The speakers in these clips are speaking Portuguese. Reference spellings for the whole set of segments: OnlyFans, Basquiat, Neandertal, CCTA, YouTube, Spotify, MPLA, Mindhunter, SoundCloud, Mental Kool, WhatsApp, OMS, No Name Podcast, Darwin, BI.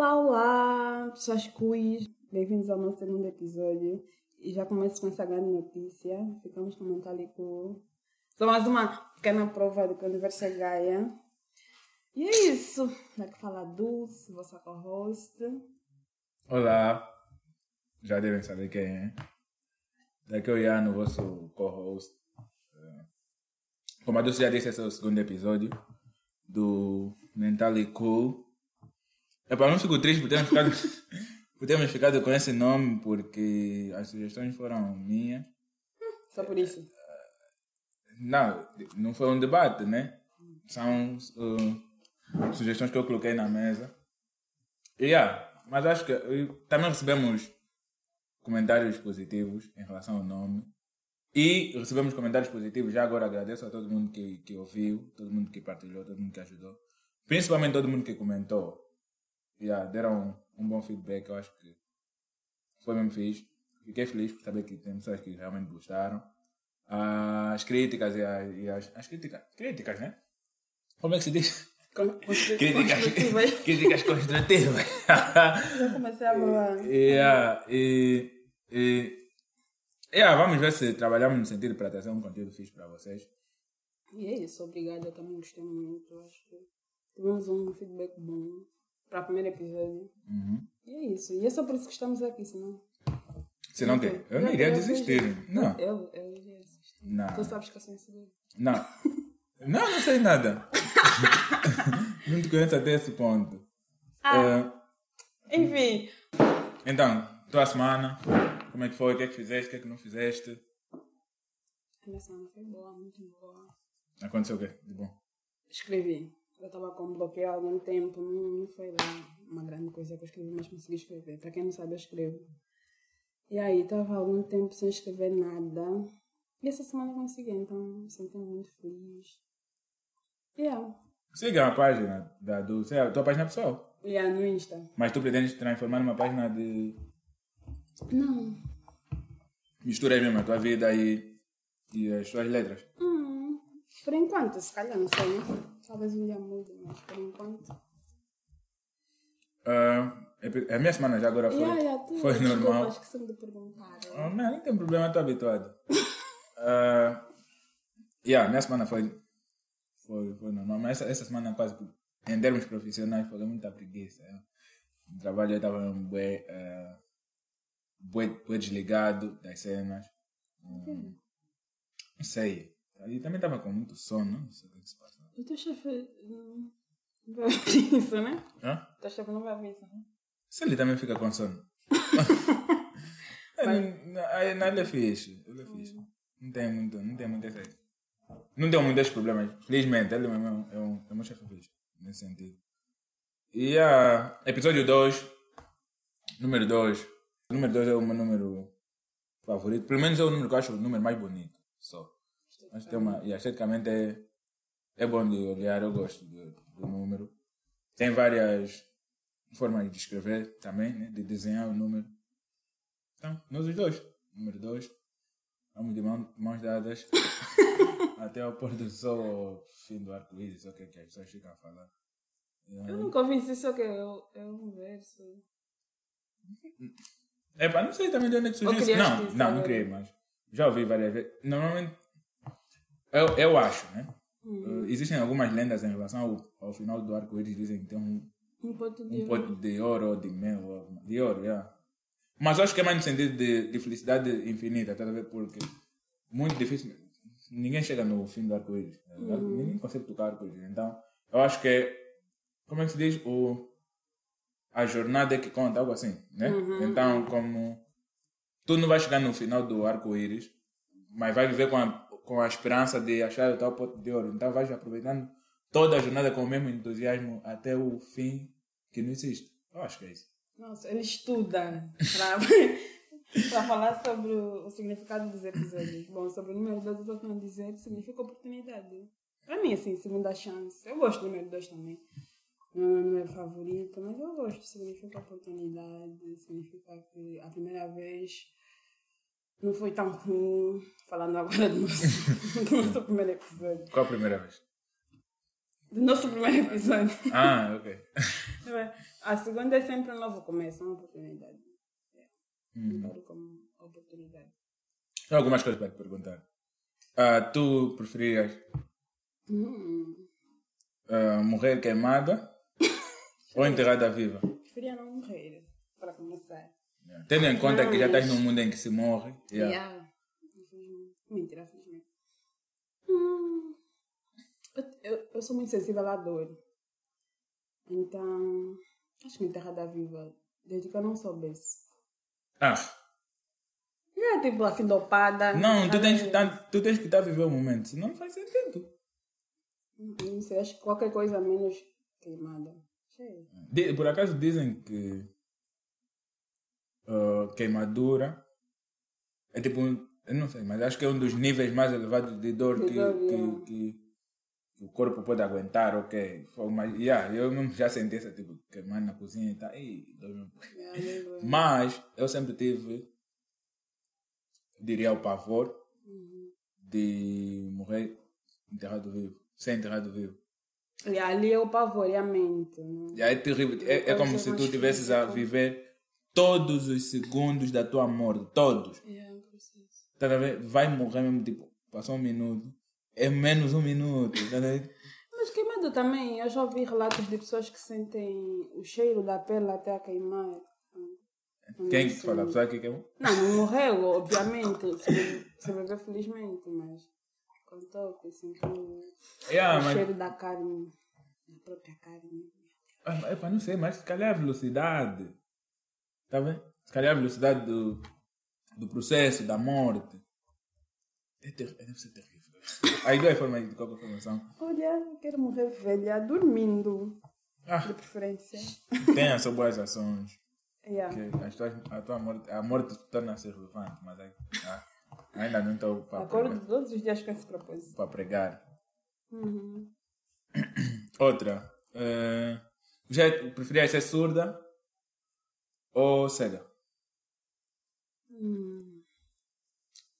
Olá, olá, pessoas cuis, bem-vindos ao nosso segundo episódio. E já começo com essa grande notícia, ficamos com Mental Kool. Só mais uma pequena prova de que o universo é Gaia. E é isso, daqui fala Dulce, vossa co-host. Olá, já devem saber quem é. Daqui é o Iano, vosso co-host. Como a Dulce já disse, esse é o segundo episódio do Mental Kool. Eu não fico triste por termos ficado com esse nome, porque as sugestões foram minhas. Só por isso? Não foi um debate, né? São sugestões que eu coloquei na mesa. Mas acho que também recebemos comentários positivos em relação ao nome. E recebemos comentários positivos. Já agora agradeço a todo mundo que ouviu, todo mundo que partilhou, todo mundo que ajudou. Principalmente todo mundo que comentou. Deram um bom feedback, eu acho que foi mesmo fixe. Fiquei feliz por saber que tem pessoas que realmente gostaram. As críticas as críticas, né? Como é que se diz? Críticas construtivas. Já comecei a falar. Vamos ver se trabalhamos no sentido para trazer um conteúdo fixe para vocês. E é isso, obrigado. Eu também gostei muito. Eu acho que tivemos um feedback bom para o primeiro episódio. Uhum. E é isso. E é só por isso que estamos aqui, senão... Se não tem. Eu não iria desistir. Não. Eu iria desistir. Não. Tu sabes que eu sou insegura. Não. não sei nada. Não te conheço até esse ponto. Enfim. Então, tua semana. Como é que foi? O que é que fizeste? O que é que não fizeste? A minha semana foi boa, muito boa. Aconteceu o quê? De bom? Escrevi. Eu estava com bloqueio há algum tempo, não foi uma grande coisa que eu escrevi, mas consegui escrever. Para quem não sabe, eu escrevo. E aí, estava há algum tempo sem escrever nada. E essa semana eu consegui, então senti muito feliz. Siga a página da tua página pessoal. No Insta. Mas tu pretendes transformar numa página de... Não. Mistura aí mesmo a tua vida e as tuas letras. Por enquanto, se calhar, não sei, né? Talvez um dia mude, mas por enquanto... A minha semana já agora foi, foi normal. Acho que se me de perguntar. Não tem problema, estou habituado. Minha semana foi normal, mas essa semana quase que, em termos profissionais, foi muita preguiça. No trabalho eu estava bem desligado das cenas. Não sei. E também estava com muito sono, não sei o que se passa. O teu chefe não vai ver isso, né? O teu chefe não vai ver isso, né? Se ele também fica com sono. Ele é fixe. Não tem muito efeito. Não deu muitos problemas. Felizmente, ele mesmo é um chefe fixe, nesse sentido. E episódio 2, número 2. O número 2 é o meu número favorito. Pelo menos é o número que eu acho o número mais bonito, só. Mas tem esteticamente é bom de olhar, eu gosto do número. Tem várias formas de escrever também, né? De desenhar o número. Então, nós os dois. Número 2. Vamos de mãos dadas até o pôr do sol, fim do arco-íris, o que é que as pessoas ficam a falar. Eu nunca ouvi isso, só que é um verso. Não sei também de onde é que surgiu isso. Não criei mais. Já ouvi várias vezes. Normalmente, eu acho, né? Existem algumas lendas em relação ao final do arco-íris, dizem que tem um pote de ouro ou de mel. De ouro, Mas eu acho que é mais no sentido de felicidade infinita, talvez, porque muito difícil. Ninguém chega no fim do arco-íris. Ninguém consegue tocar arco-íris. Então, eu acho que como é que se diz? A jornada é que conta, algo assim, né? Então, como tu não vais chegar no final do arco-íris, mas vai viver com a esperança de achar o tal pote de ouro. Então vais aproveitando toda a jornada com o mesmo entusiasmo até o fim que não existe. Eu acho que é isso. Nossa, ele estuda para falar sobre o significado dos episódios. Bom, sobre o número 2, eu só tenho a dizer que significa oportunidade. Para mim, assim, segunda chance. Eu gosto do número 2 também. Não é o número favorito, mas eu gosto. Significa oportunidade, significa que a primeira vez... Não foi tão ruim, falando agora do nosso primeiro episódio. Qual a primeira vez? Do nosso primeiro episódio. Ok. A segunda é sempre um novo começo, uma oportunidade. Paro como oportunidade. Tem algumas coisas para te perguntar. Tu preferias morrer queimada ou enterrada viva? Preferia não morrer, para começar. Yeah. Tendo em conta que já estás num mundo em que se morre. Mentira, felizmente. Eu sou muito sensível à dor. Então, acho que enterrada viva, desde que eu não soubesse. É tipo assim, dopada. Não, tu tens que estar viver o momento, senão não faz sentido. Não sei, acho que qualquer coisa menos queimada. Por acaso dizem que queimadura é tipo, eu não sei, mas acho que é um dos níveis mais elevados de dor que o corpo pode aguentar, ok. Mas, eu mesmo já senti essa, tipo, queimando na cozinha e tal. Mas eu sempre tive, diria, o pavor de morrer enterrado vivo, ser enterrado vivo. E ali é o pavor, é a mente. É terrível. É como se tu estivesses a viver todos os segundos da tua morte. Todos. Vai morrer mesmo, tipo, passou um minuto. É menos um minuto. Mas queimado também. Eu já ouvi relatos de pessoas que sentem o cheiro da pele até a queimar. Quem que fala? A pessoa que queimou? Não morreu, obviamente. Sobreviveu felizmente, mas... Contou que sentiu o cheiro da carne. Da própria carne. Não sei, mas se calhar a velocidade. Tá vendo? Se calhar a velocidade do processo, da morte. Deve ser terrível. Aí duas formas de qualquer formação. Olha, eu quero morrer velha dormindo. De preferência. Tem as suas boas ações. A morte torna-se relevante, mas ainda não estou para pregar. Acordo todos os dias com esse propósito. Para pregar. Outra. Já preferia ser surda ou cega?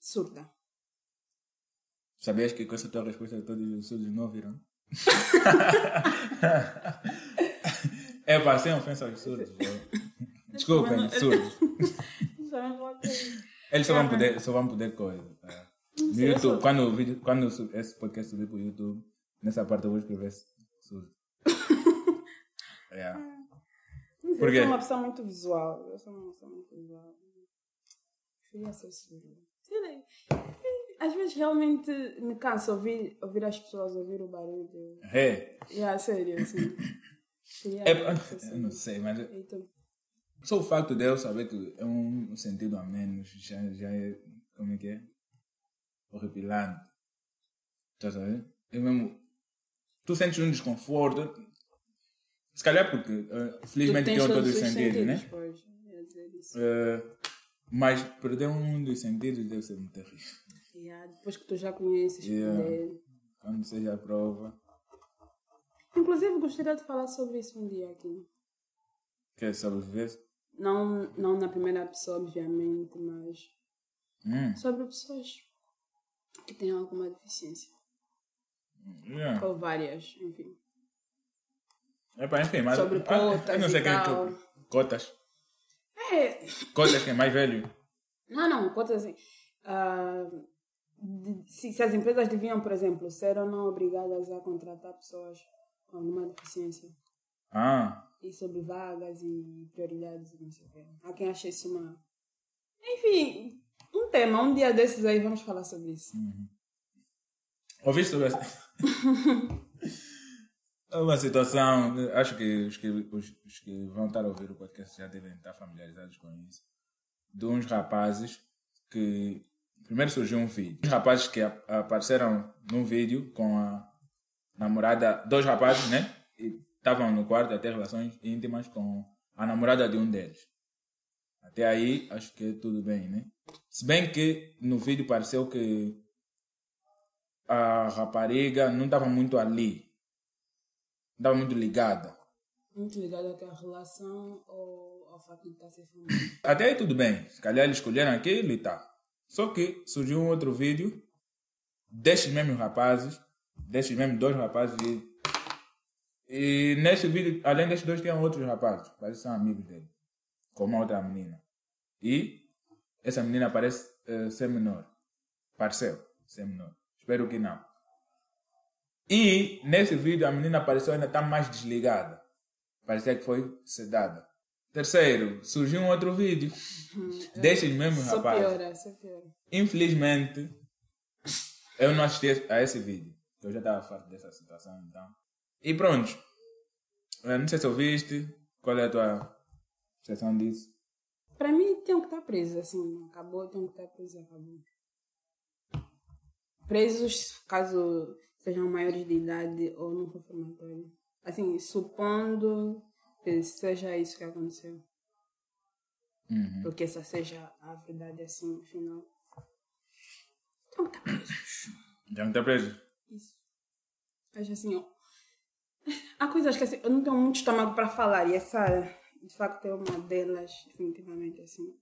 Surda. Sabias que com essa tua resposta todos os surdos não ouviram? É para ser ofensa aos surdos. Desculpem, surdos. Eles só vão poder coisa. No YouTube, quando esse podcast subir para o YouTube, nessa parte eu vou escrever surdo. Por quê? Eu sou uma pessoa muito visual. Queria ser surdo. Às vezes realmente me canso ouvir as pessoas, ouvir o barulho. Sério, sim. Eu não sei, mas... Só o fato de eu saber que é um sentido a menos já é... Como é que é? Horripilante. Estás a ver? Eu mesmo... Tu sentes um desconforto. Se calhar porque, felizmente, tenho todos os sentidos, né? Pois, é dizer isso. Mas perder um dos sentidos deve ser muito terrível. Depois que tu já conheces, quando seja a prova. Inclusive, gostaria de falar sobre isso um dia aqui. Quer sobreviver? Não na primeira pessoa, obviamente, mas sobre pessoas que têm alguma deficiência. Ou várias, enfim. Enfim, mas sobre cotas. Eu não sei quem é que... Cotas? Cotas que é mais velho? Não, cotas assim. Se as empresas deviam, por exemplo, ser ou não obrigadas a contratar pessoas com alguma deficiência. E sobre vagas e prioridades, não sei o quê. Há quem ache isso uma... Enfim, um tema. Um dia desses aí vamos falar sobre isso. Ouviste sobre essa? Uma situação... Acho que os que vão estar a ouvir o podcast já devem estar familiarizados com isso. De uns rapazes que... Primeiro surgiu um vídeo. Os rapazes que apareceram num vídeo com a namorada... Dois rapazes, né? E estavam no quarto a ter relações íntimas com a namorada de um deles. Até aí, acho que tudo bem, né? Se bem que no vídeo pareceu que a rapariga não estava muito ali. Não estava muito ligada. Muito ligada com a relação ou ao fato de estar se filmando. Até aí tudo bem. Se calhar eles escolheram aquilo e tal. Só que surgiu um outro vídeo desses mesmos dois rapazes E neste vídeo, além destes dois, tem outros rapazes. Parece que são amigos dele. Com uma outra menina. E essa menina parece ser menor. Pareceu ser menor. Espero que não. E nesse vídeo a menina apareceu ainda está mais desligada. Parecia que foi sedada. Terceiro, surgiu um outro vídeo. Desses mesmos rapazes. Só piora. Infelizmente, eu não assisti a esse vídeo. Eu já estava farto dessa situação, então. E pronto. Eu não sei se ouviste. Qual é a tua percepção disso? Para mim, tenho que estar preso. Assim, acabou, tenho que estar preso. Acabou. Presos, caso sejam maiores de idade ou não reformatório. Assim, supondo que seja isso que aconteceu. Uhum. Porque essa seja a verdade, assim, final. Então, tá preso. Então, tá preso. Isso. Acho assim, ó. Há coisas que assim, eu não tenho muito estômago para falar. E essa, de facto, é uma delas, definitivamente, assim.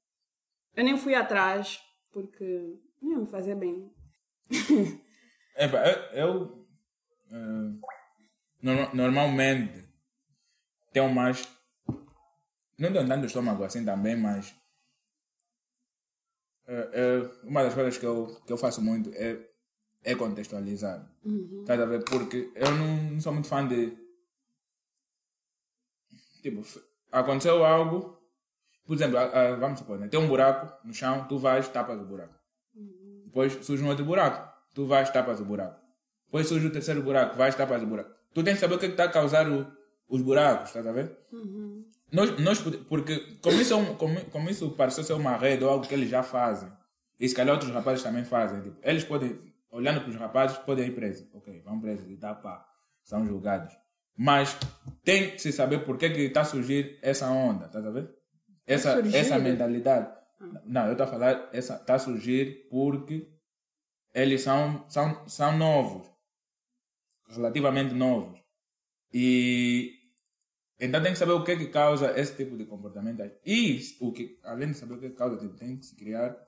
Eu nem fui atrás, porque não ia me fazer bem. Normalmente tenho mais, não tenho tanto estômago assim também, mas uma das coisas que eu faço muito é contextualizar. Uhum. Tá a ver? Porque eu não sou muito fã de, tipo, aconteceu algo, por exemplo, vamos supor, né? Tem um buraco no chão, tu vais, tapas o buraco. Depois surge um outro buraco, tu vais, tapas o buraco. Depois surge o terceiro buraco, vais, tapas o buraco. Tu tens que saber o que está a causar os buracos, estás a ver? Uhum. Nós, porque como isso pareceu ser uma rede ou algo que eles já fazem, e se calhar outros rapazes também fazem, tipo, eles podem, olhando para os rapazes, podem ir presos. Ok, vão presos e tá, pá, são julgados. Mas tem que se saber porque está a surgir essa onda, estás a ver? Essa mentalidade. Não, eu estou a falar, está a surgir porque eles são novos, relativamente novos. E então tem que saber o que é que causa esse tipo de comportamento. E, além de saber o que causa, tem que se criar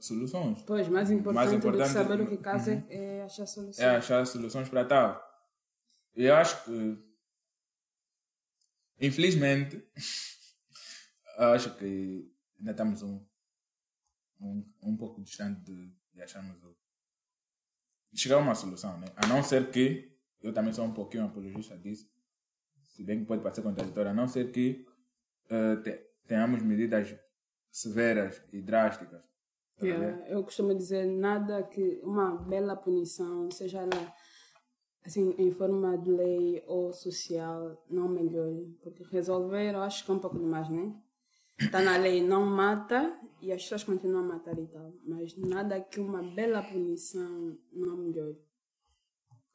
soluções. Pois, mais importante do que saber o que causa é achar soluções. É achar soluções para tal. E eu acho que, infelizmente, acho que ainda estamos um pouco distante de acharmos de chegar a uma solução, né? A não ser que, eu também sou um pouquinho apologista disso, se bem que pode parecer contraditório, a não ser que tenhamos medidas severas e drásticas. Eu costumo dizer nada que uma bela punição, seja ela assim, em forma de lei ou social, não melhore. Porque resolver, eu acho que é um pouco demais, né? Está na lei, não mata, e as pessoas continuam a matar e tal. Mas nada que uma bela punição não melhore.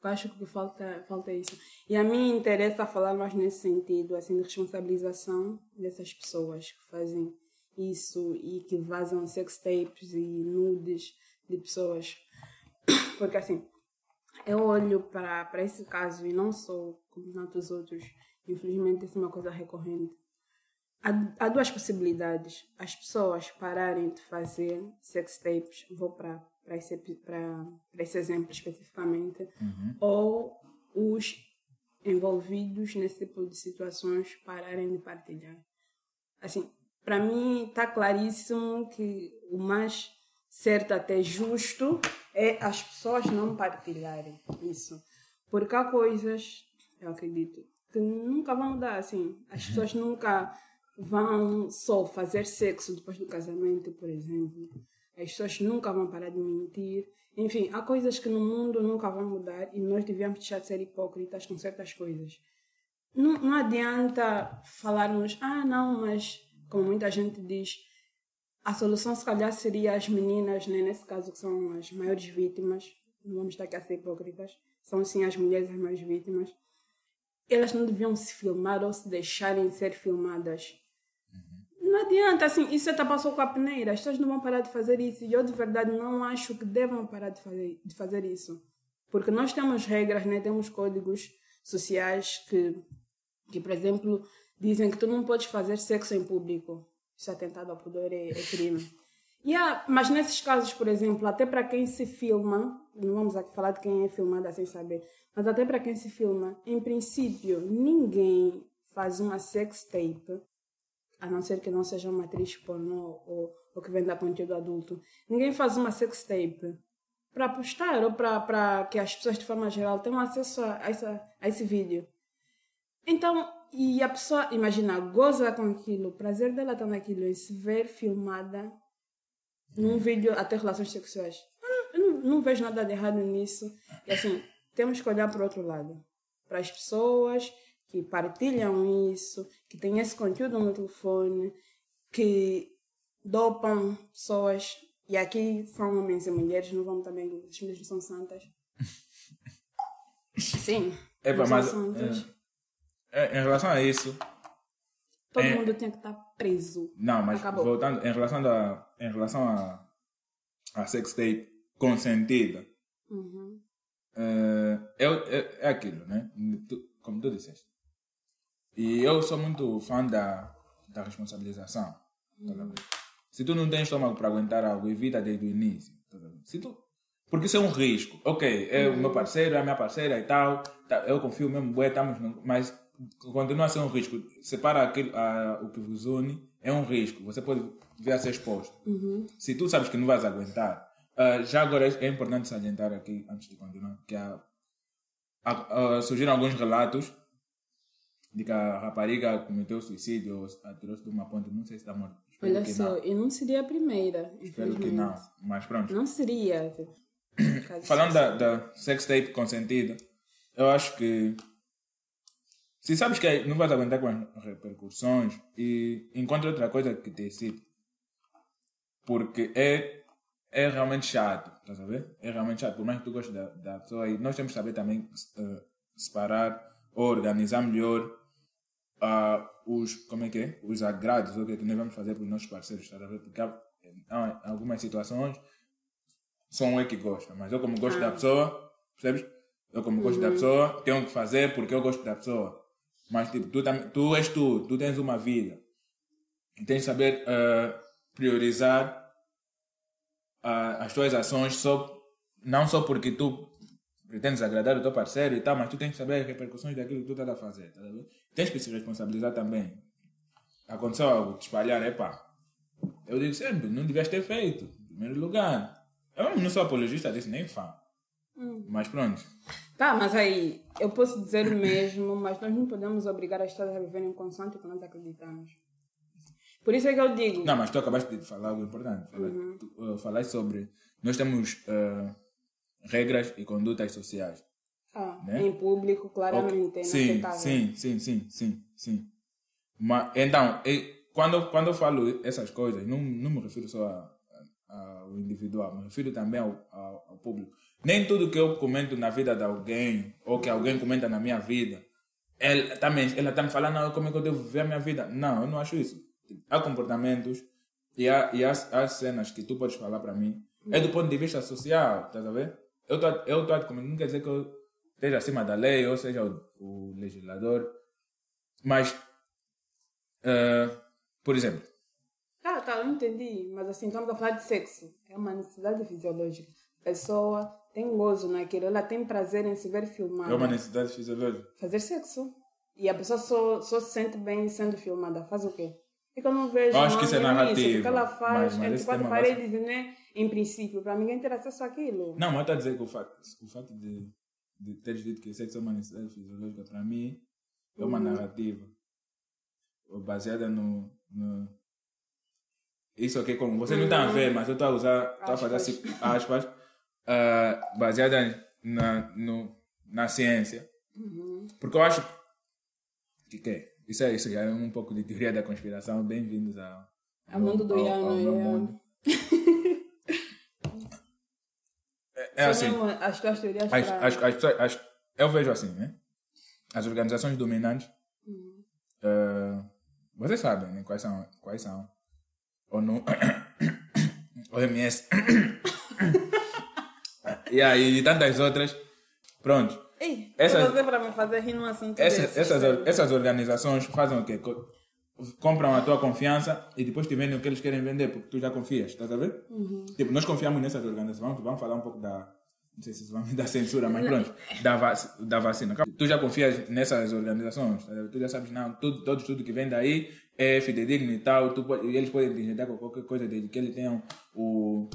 Eu acho que falta isso. E a mim interessa falar mais nesse sentido, assim, de responsabilização dessas pessoas que fazem isso e que vazam sex tapes e nudes de pessoas. Porque, assim, eu olho para esse caso, e não só como tantos outros, infelizmente, isso é uma coisa recorrente. Há duas possibilidades. As pessoas pararem de fazer sex tapes, vou para esse exemplo especificamente, ou os envolvidos nesse tipo de situações pararem de partilhar. Assim, para mim está claríssimo que o mais certo até justo é as pessoas não partilharem isso. Porque há coisas, eu acredito, que nunca vão mudar, assim. As pessoas nunca vão só fazer sexo depois do casamento, por exemplo. As pessoas nunca vão parar de mentir. Enfim, há coisas que no mundo nunca vão mudar e nós devíamos deixar de ser hipócritas com certas coisas. Não adianta falarmos, não, mas, como muita gente diz, a solução se calhar seria as meninas, né? Nesse caso que são as maiores vítimas, não vamos estar aqui a ser hipócritas, são sim as mulheres as maiores vítimas. Elas não deviam se filmar ou se deixarem ser filmadas. Não adianta, assim, isso já passou com a peneira, as pessoas não vão parar de fazer isso, e eu de verdade não acho que devam parar de fazer isso, porque nós temos regras, né? Temos códigos sociais que, por exemplo, dizem que tu não podes fazer sexo em público, isso é atentado ao pudor, é crime. Yeah, mas nesses casos, por exemplo, até para quem se filma, não vamos aqui falar de quem é filmada sem saber, mas até para quem se filma, em princípio, ninguém faz uma sex tape, a não ser que não seja uma atriz pornô ou que venda conteúdo adulto, ninguém faz uma sex tape para postar ou para que as pessoas de forma geral tenham acesso a esse vídeo. Então, e a pessoa, imagina, goza com aquilo, o prazer dela está naquilo, e se ver filmada num vídeo até relações sexuais. Eu não vejo nada de errado nisso. E assim, temos que olhar para o outro lado. Para as pessoas que partilham isso, que têm esse conteúdo no telefone, que dopam pessoas. E aqui são homens e mulheres, não vamos também... As mulheres não são santas. Sim. Epa, mas em relação a isso... Todo mundo tinha que estar preso. Não, mas acabou. Voltando, em relação a sextape consentida, uhum. É aquilo, né? Como tu disseste. E eu sou muito fã da responsabilização. Uhum. Se tu não tens estômago para aguentar algo, evita desde o início. Porque isso é um risco. Ok, é o meu parceiro, é a minha parceira e tal. Eu confio mesmo, mas... Continua a ser um risco. Separa o que vos une, é um risco. Você pode vir a ser exposto. Uhum. Se tu sabes que não vais aguentar. Já agora é importante salientar aqui, antes de continuar, que surgiram alguns relatos de que a rapariga cometeu suicídio ou atirou-se de uma ponte, não sei se está morta. Olha só, e não seria a primeira. Espero que não, mas pronto. Não seria. Falando da sextape consentida, eu acho que. Se sabes que não vais aguentar com as repercussões, e encontra outra coisa que te excita. Porque é realmente chato, estás a ver? É realmente chato, por mais que tu gostes da pessoa. E nós temos que saber também separar ou organizar melhor os agrados, o que nós vamos fazer para os nossos parceiros, estás a ver? Porque há algumas situações, só um é que gosta, mas eu como gosto da pessoa, percebes? Eu como gosto da pessoa, tenho que fazer porque eu gosto da pessoa. Mas tipo, tu és tu tens uma vida. E tens de saber priorizar as tuas ações, não só porque tu pretendes agradar o teu parceiro e tal, mas tu tens de saber as repercussões daquilo que tu estás a fazer. Tá? Tens que se responsabilizar também. Aconteceu algo, te espalhar, eu digo sempre, não devias ter feito, em primeiro lugar. Eu não sou apologista disso, nem fã. Mas pronto. Tá, mas aí, eu posso dizer o mesmo, mas nós não podemos obrigar as pessoas a viverem consoante o que nós acreditamos. Por isso é que eu digo... Não, mas tu acabaste de falar algo importante. Falaste sobre... Nós temos regras e condutas sociais. Né? Em público, claramente. Okay. Sim. Mas, então, quando eu falo essas coisas, não me refiro só ao individual, me refiro também ao público. Nem tudo que eu comento na vida de alguém, ou que alguém comenta na minha vida, ela está me falando como é que eu devo viver a minha vida. Não, eu não acho isso. Há comportamentos e há cenas que tu podes falar para mim. É do ponto de vista social, estás a ver? Eu estou a te comentar, não quer dizer que eu esteja acima da lei, ou seja, o legislador. Mas, por exemplo... Tá, eu entendi. Mas assim, estamos a falar de sexo. É uma necessidade fisiológica. Pessoa... Tem gozo naquilo, ela tem prazer em se ver filmada. É uma necessidade fisiológica. Fazer sexo. E a pessoa só se sente bem sendo filmada. Faz o quê? Porque eu não vejo. Acho que isso é narrativo. O que ela faz entre quatro paredes, né? Em princípio, para ninguém ter acesso àquilo. Não, mas eu estou a dizer que o facto de teres dito que sexo é uma necessidade fisiológica, para mim, é uma narrativa. Baseada no... Isso aqui, como você não está a ver, mas eu estou a usar, estou a fazer assim, aspas. Baseada na ciência, porque eu acho que isso já é um pouco de teoria da conspiração. Bem-vindos ao mundo do Ian. É assim, eu vejo assim, né? As organizações dominantes, vocês sabem, né? quais são ou no OMS e tantas outras. Pronto. Ei, essas organizações fazem o quê? compram a tua confiança e depois te vendem o que eles querem vender, porque tu já confias, estás a ver? Uhum. Tipo, nós confiamos nessas organizações, vamos falar um pouco da... Não sei se vão me dar censura, mas pronto, da vacina. Tu já confias nessas organizações, tu já sabes, não, tudo que vem daí é fidedigno e tal, eles podem te injetar qualquer coisa desde que eles tenham o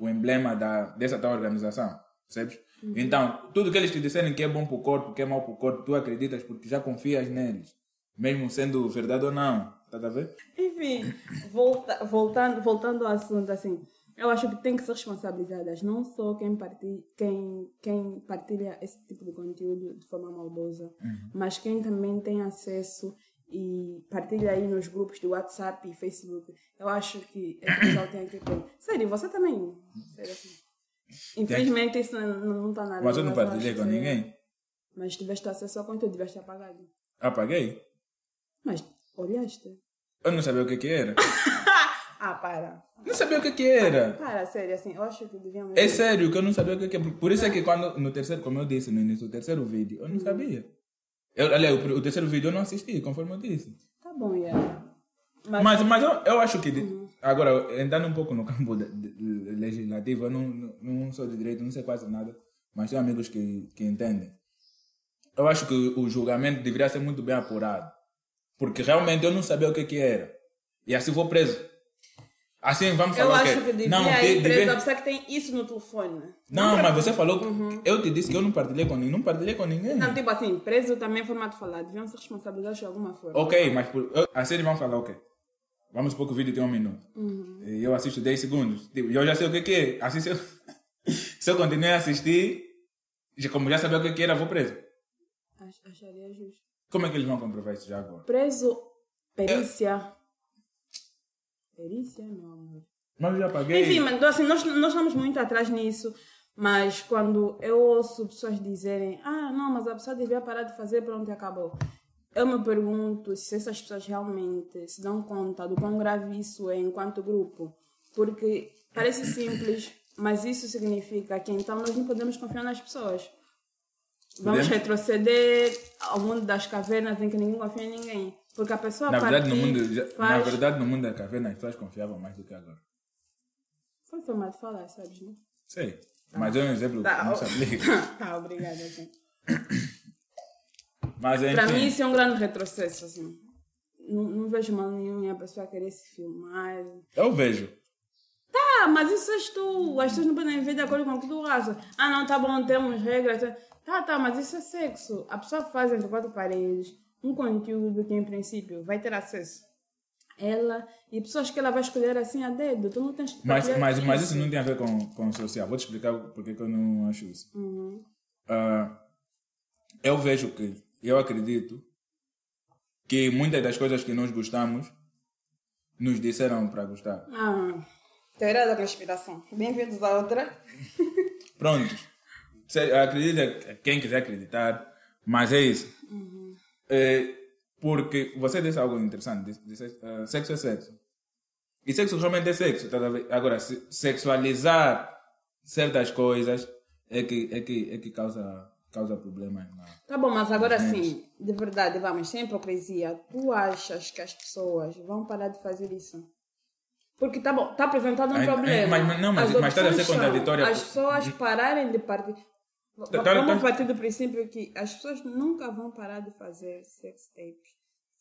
emblema dessa tal organização, percebes? Uhum. Então, tudo que eles te disserem que é bom para o corpo, que é mau para o corpo, tu acreditas porque já confias neles, mesmo sendo verdade ou não, estás a ver? Enfim, voltando ao assunto, assim... Eu acho que tem que ser responsabilizadas, não só quem partilha esse tipo de conteúdo de forma maldosa, uhum. mas quem também tem acesso e partilha aí nos grupos de WhatsApp e Facebook. Eu acho que esse pessoal tem que ter. Sério, você também. Sério, assim. Infelizmente isso não está na lei. Mas eu não partilhei com ninguém. Mas tiveste acesso ao conteúdo, tiveste apagado. Apaguei? Mas olhaste. Eu não sabia o que era. Ah, para. Não sabia o que era. Para, sério, assim, eu acho que devíamos... É sério que eu não sabia o que era. Por isso é que quando, no terceiro, como eu disse no início, o terceiro vídeo, eu não sabia. Aliás, o terceiro vídeo eu não assisti, conforme eu disse. Tá bom, yeah. Mas eu acho que... Uhum. Agora, entrando um pouco no campo legislativo, eu não sou de direito, não sei quase nada, mas tenho amigos que entendem. Eu acho que o julgamento deveria ser muito bem apurado. Porque realmente eu não sabia o que era. E assim vou preso. Assim, vamos falar o quê? Eu acho que devia a pessoa que tem isso no telefone. Não, mas você falou... Uhum. Eu te disse que eu não partilhei com ninguém. Não partilhei com ninguém. Não, tipo assim, preso também é forma de falar. Deviam ser responsabilizados de alguma forma. Ok, mas assim eles vão falar o quê? Vamos supor que o vídeo tem 1 minuto. Uhum. E eu assisto 10 segundos. E eu já sei o que é. Assim, se eu continuar a assistir, como já sabia o que era, eu vou preso. Acharia justo. Como é que eles vão comprovar isso já agora? Preso, perícia... Perícia, meu amor. Mas eu já paguei. Enfim, mas, assim, nós estamos muito atrás nisso, mas quando eu ouço pessoas dizerem não, mas a pessoa devia parar de fazer, pronto, acabou. Eu me pergunto se essas pessoas realmente se dão conta do quão grave isso é enquanto grupo. Porque parece simples, mas isso significa que então nós não podemos confiar nas pessoas. Vamos retroceder ao mundo das cavernas em que ninguém confia em ninguém. Porque a pessoa na verdade, no mundo da caverna, as pessoas confiavam mais do que agora. Foi forma de falar, sabes, né? Sei. Tá. Mas é um exemplo que não se aplica. Tá, obrigada. Assim. Mas, enfim... Para mim, isso é um grande retrocesso. Assim. Não vejo mal nenhum em a pessoa querer se filmar. Eu vejo. Tá, mas isso és tu. As pessoas não podem ver de acordo com o que tu achas. Ah, não, tá bom, temos regras. Tá, mas isso é sexo. A pessoa faz entre 4 paredes. Um conteúdo que, em princípio, vai ter acesso a ela e pessoas que ela vai escolher assim a dedo. Tu não tens que mas isso não tem a ver com o social. Vou te explicar porque que eu não acho isso. Uhum. Eu vejo que, eu acredito, que muitas das coisas que nós gostamos nos disseram para gostar. Teoria da conspiração. Bem-vindos a outra. Pronto. Acredita quem quiser acreditar, mas é isso. Uhum. Porque você disse algo interessante, disse, sexo é sexo. E sexo realmente é sexo. Tá? Agora, sexualizar certas coisas é que causa problemas. Tá bom, mas agora sim, de verdade, vamos, sem hipocrisia, tu achas que as pessoas vão parar de fazer isso? Porque tá bom, está apresentado um problema. Mas está a ser contraditória. As pessoas pararem de partir... Vamos partir do princípio que as pessoas nunca vão parar de fazer sex tapes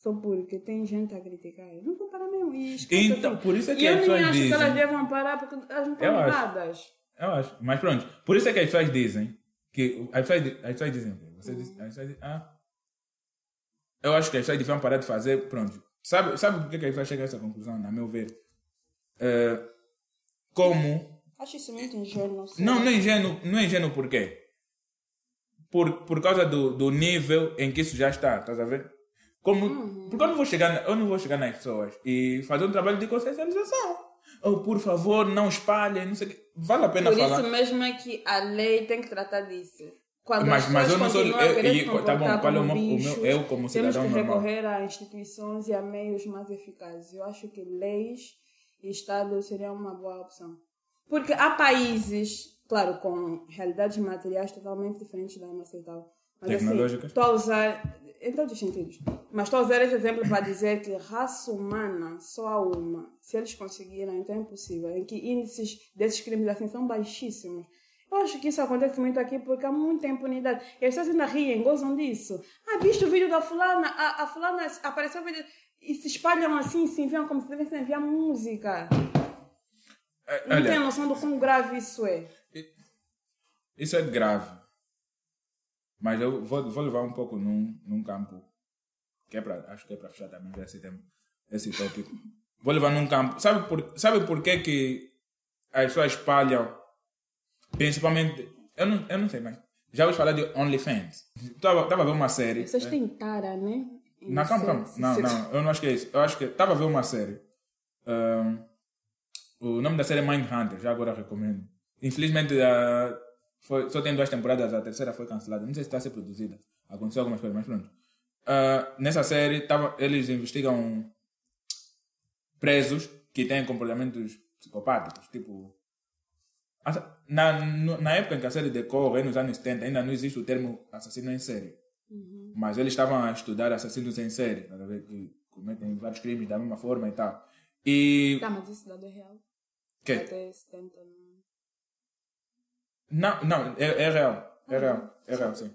só porque tem gente a criticar. Eles não vão parar mesmo. Então, por isso é que as pessoas dizem. Eu nem acho que elas devam parar porque elas não estão ligadas. Eu acho. Mas pronto, por isso é que as pessoas dizem. As pessoas dizem o quê? Você diz, as pessoas dizem, eu acho que as pessoas deviam parar de fazer. Pronto. Sabe por que as pessoas chegam a essa conclusão, na meu ver? Acho isso muito ingênuo. Não é ingênuo por quê? Por causa do nível em que isso já está, estás a ver? Porque eu não vou chegar nas pessoas e fazer um trabalho de consciencialização. Por favor, não espalhem, não sei o que. Vale a pena falar. Por isso mesmo é que a lei tem que tratar disso. Quando mas eu não sou... Tá bom, qual é eu como cidadão normal? Temos que recorrer a instituições e a meios mais eficazes. Eu acho que leis e Estado seriam uma boa opção. Porque há países... Claro, com realidades materiais totalmente diferentes da nossa e tal. Mas, tecnológicas? Estou a usar em todos os sentidos. Mas estou a usar esse exemplo para dizer que raça humana só há uma. Se eles conseguirem, então é impossível. Em que índices desses crimes assim são baixíssimos. Eu acho que isso acontece muito aqui porque há muita impunidade. E as pessoas ainda riem, gozam disso. Ah, viste o vídeo da fulana? A fulana apareceu o vídeo e se espalham assim, se enviam como se devessem enviar música. Olha, não tem noção do quão grave isso é. Isso é grave. Mas eu vou levar um pouco num campo. Que é pra, acho que é para fechar também esse tópico. Vou levar num campo. Sabe por que que as pessoas espalham? Principalmente, eu não sei, mas já ouvi falar de OnlyFans. Tava a ver uma série. Vocês tentaram, né? Não, eu não acho que é isso. Eu acho que tava a ver uma série. O nome da série é Mindhunter, já agora recomendo. Infelizmente, só tem 2 temporadas, a terceira foi cancelada. Não sei se está a ser produzida. Aconteceu algumas coisas, mas pronto. Nessa série, eles investigam presos que têm comportamentos psicopáticos, tipo... Na época em que a série decorre, nos anos 70, ainda não existe o termo assassino em série. Uhum. Mas eles estavam a estudar assassinos em série, que cometem vários crimes da mesma forma e tal. E... Tá, mas isso dado é real? Que? Até 70 não, é real. É real, sim.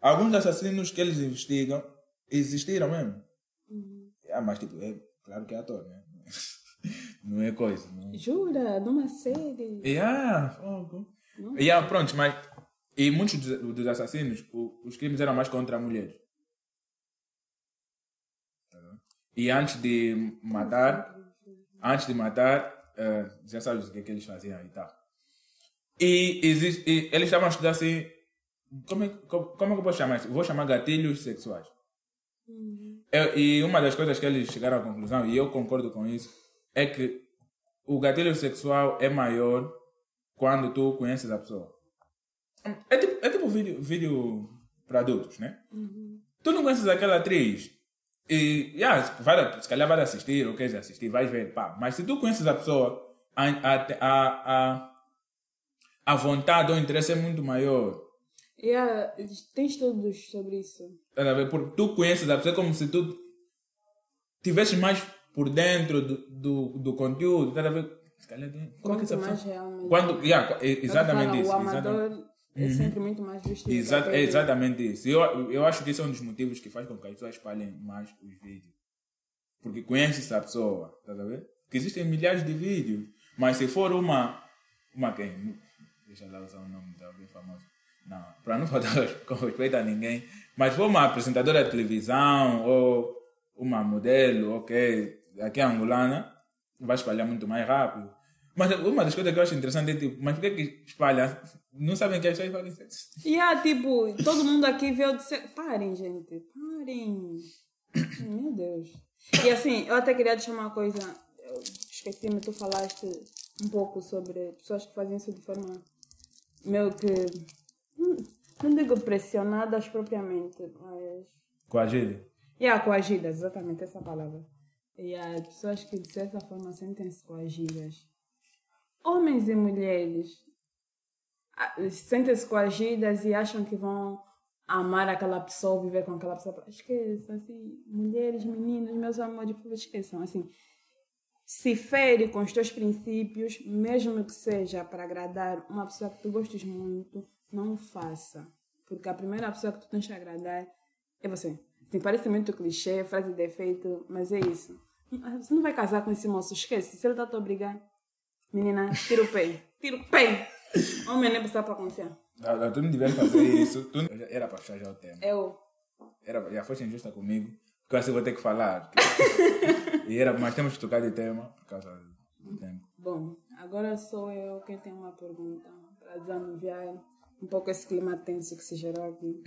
Alguns assassinos que eles investigam existiram mesmo. Uhum. Mas tipo, é claro que é ator, né? Não é coisa. Não. Jura? Numa série? Pronto, mas... E muitos dos assassinos, os crimes eram mais contra mulheres. E antes de matar, já sabes o que é que eles faziam e tal. E eles estavam a estudar assim... Como é que eu posso chamar isso? Vou chamar gatilhos sexuais. Uhum. E uma das coisas que eles chegaram à conclusão, e eu concordo com isso, é que o gatilho sexual é maior quando tu conheces a pessoa. É tipo vídeo para adultos, né? Uhum. Tu não conheces aquela atriz e se calhar vai assistir ou queres assistir, vais ver, pá. Mas se tu conheces a pessoa, a vontade ou interesse é muito maior. Tem estudos sobre isso. Porque tu conheces a pessoa como se tu tivesse mais por dentro do conteúdo, tá a ver? Como é que essa pessoa... Quando, exatamente isso. O amador é sempre muito mais justificado. É exatamente isso. Eu acho que esse é um dos motivos que faz com que as pessoas espalhem mais os vídeos. Porque conhece-se a pessoa, tá a ver? Porque existem milhares de vídeos, mas se for uma quem? Deixa lá usar o nome de alguém famoso. Não, para não faltar com respeito a ninguém, mas for uma apresentadora de televisão ou uma modelo, ok... Aqui a angolana vai espalhar muito mais rápido. Mas uma das coisas que eu acho interessante é tipo, mas por que espalha? Não sabem que as pessoas falam sexo. Tipo, todo mundo aqui veio de sexo. Parem, gente, parem. Meu Deus. E assim, eu até queria deixar uma coisa. Eu esqueci-me, tu falaste um pouco sobre pessoas que fazem isso de forma meio que... Não digo pressionadas propriamente, mas... Coagidas. Coagidas, exatamente essa palavra. E as pessoas que de certa forma sentem-se coagidas. Homens e mulheres sentem-se coagidas e acham que vão amar aquela pessoa, viver com aquela pessoa. Esqueçam, assim, mulheres, meninos, meus amores, esqueçam, assim. Se fere com os teus princípios, mesmo que seja para agradar uma pessoa que tu gostes muito, não faça. Porque a primeira pessoa que tu tens que agradar é você. Assim, parece muito clichê, frase de efeito, mas é isso. Você não vai casar com esse moço, esquece. Se ele está a te obrigar, menina, tira o pé. Homem, nem precisa para confiar. Tu não deveria fazer isso. Era para fechar já o tema. Já foste injusta comigo, porque assim vou ter que falar. Mas temos que trocar de tema por causa do tempo. Bom, agora sou eu quem tem uma pergunta para desanuviar um pouco esse clima tenso que se gerou aqui.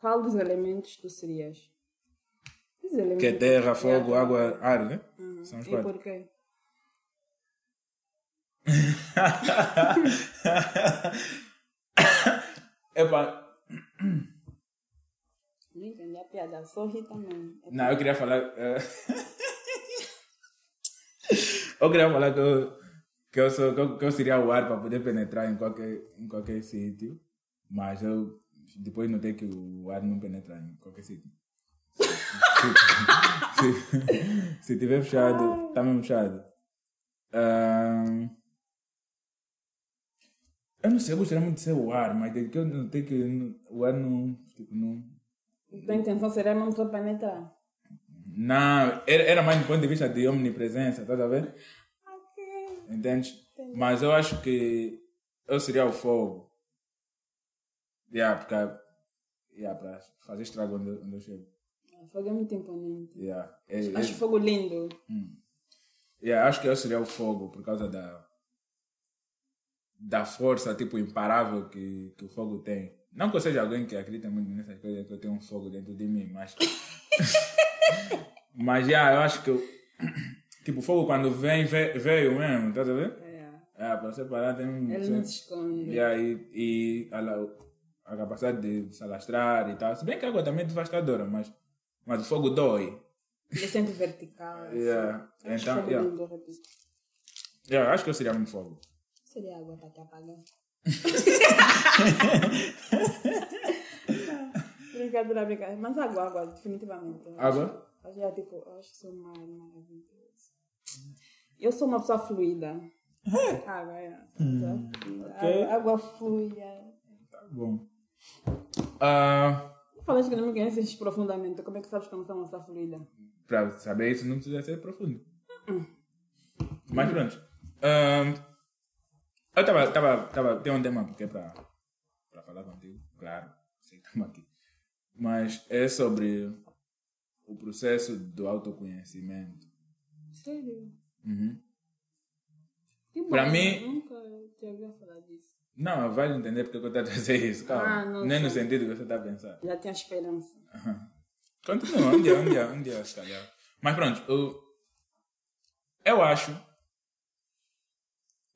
Qual dos elementos tu serias? Que é terra, fogo, água, ar, né? Uhum. São os 4. E porquê? Epa. Não entendi a piada, só ri também. Não, eu queria falar... Eu queria falar que eu que eu, sou, que eu seria o ar para poder penetrar em qualquer sítio, mas eu depois notei que o ar não penetra em qualquer sítio. Se tiver fechado, está mesmo fechado. Eu não sei, eu gostaria muito de ser o ar, mas desde que eu notei que o ar não... Tipo, não... Tua intenção seria mesmo só penetrar? Não, era mais do ponto de vista de omnipresença, estás a ver? Ok. Entende? Mas eu acho que eu seria o fogo. Para fazer estrago onde eu chego. O fogo é muito imponente. Acho o fogo lindo. Acho que eu seria o fogo por causa da força, tipo, imparável que o fogo tem. Não que eu seja alguém que acredita muito nessas coisas, que eu tenho um fogo dentro de mim, mas... mas, eu acho que... tipo, o fogo quando veio mesmo, tá vendo? Para você parar tem um... Ele não se esconde. A capacidade de se alastrar e tal. Se bem que a água também é devastadora, mas o fogo dói. Ele é sempre vertical. Então, acho que eu seria muito fogo. Seria água para te apagar. Brincadeira. Mas água, definitivamente. Água? Eu acho que sou uma maravilhosa. Eu sou uma pessoa fluida. Água, Água fluida. Tá bom. Tu falaste que não me conheces profundamente. Como é que sabes que eu não sou uma pessoa fluida? Para saber isso, não precisa ser profundo. Mas pronto. Eu estava, tem um tema porque é para falar contigo, claro, sei que estamos aqui. Mas é sobre o processo do autoconhecimento. Sério? Uhum. Para mim... Nunca te havia falado disso. Não, vai entender porque eu estou a dizer isso, calma. Nem no sentido que você está a pensar. Já tinha esperança. Continua, um dia, se calhar. Mas pronto, eu acho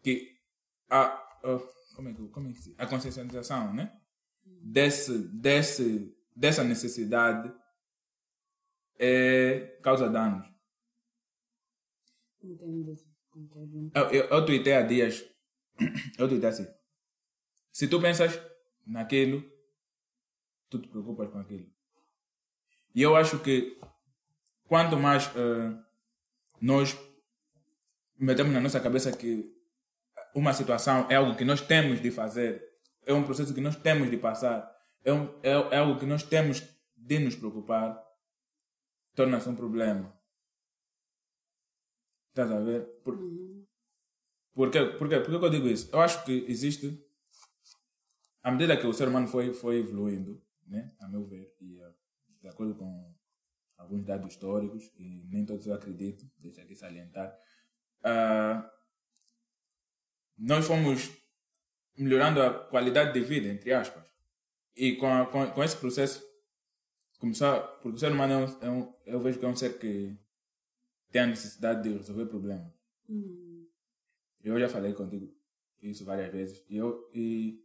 que... a conscientização, né? Dessa necessidade causa danos. Entendi. Eu tuitei há dias. Eu tuitei assim: se tu pensas naquilo, tu te preocupas com aquilo. E eu acho que quanto mais nós metemos na nossa cabeça que uma situação é algo que nós temos de fazer, é um processo que nós temos de passar, é algo que nós temos de nos preocupar, torna-se um problema. Estás a ver? Por que eu digo isso? Eu acho que existe, à medida que o ser humano foi evoluindo, né? A meu ver, e de acordo com alguns dados históricos, e nem todos eu acredito, deixa aqui salientar, nós fomos melhorando a qualidade de vida, entre aspas. E com esse processo, porque o ser humano eu vejo que é um ser que tem a necessidade de resolver problemas. Eu já falei contigo isso várias vezes. E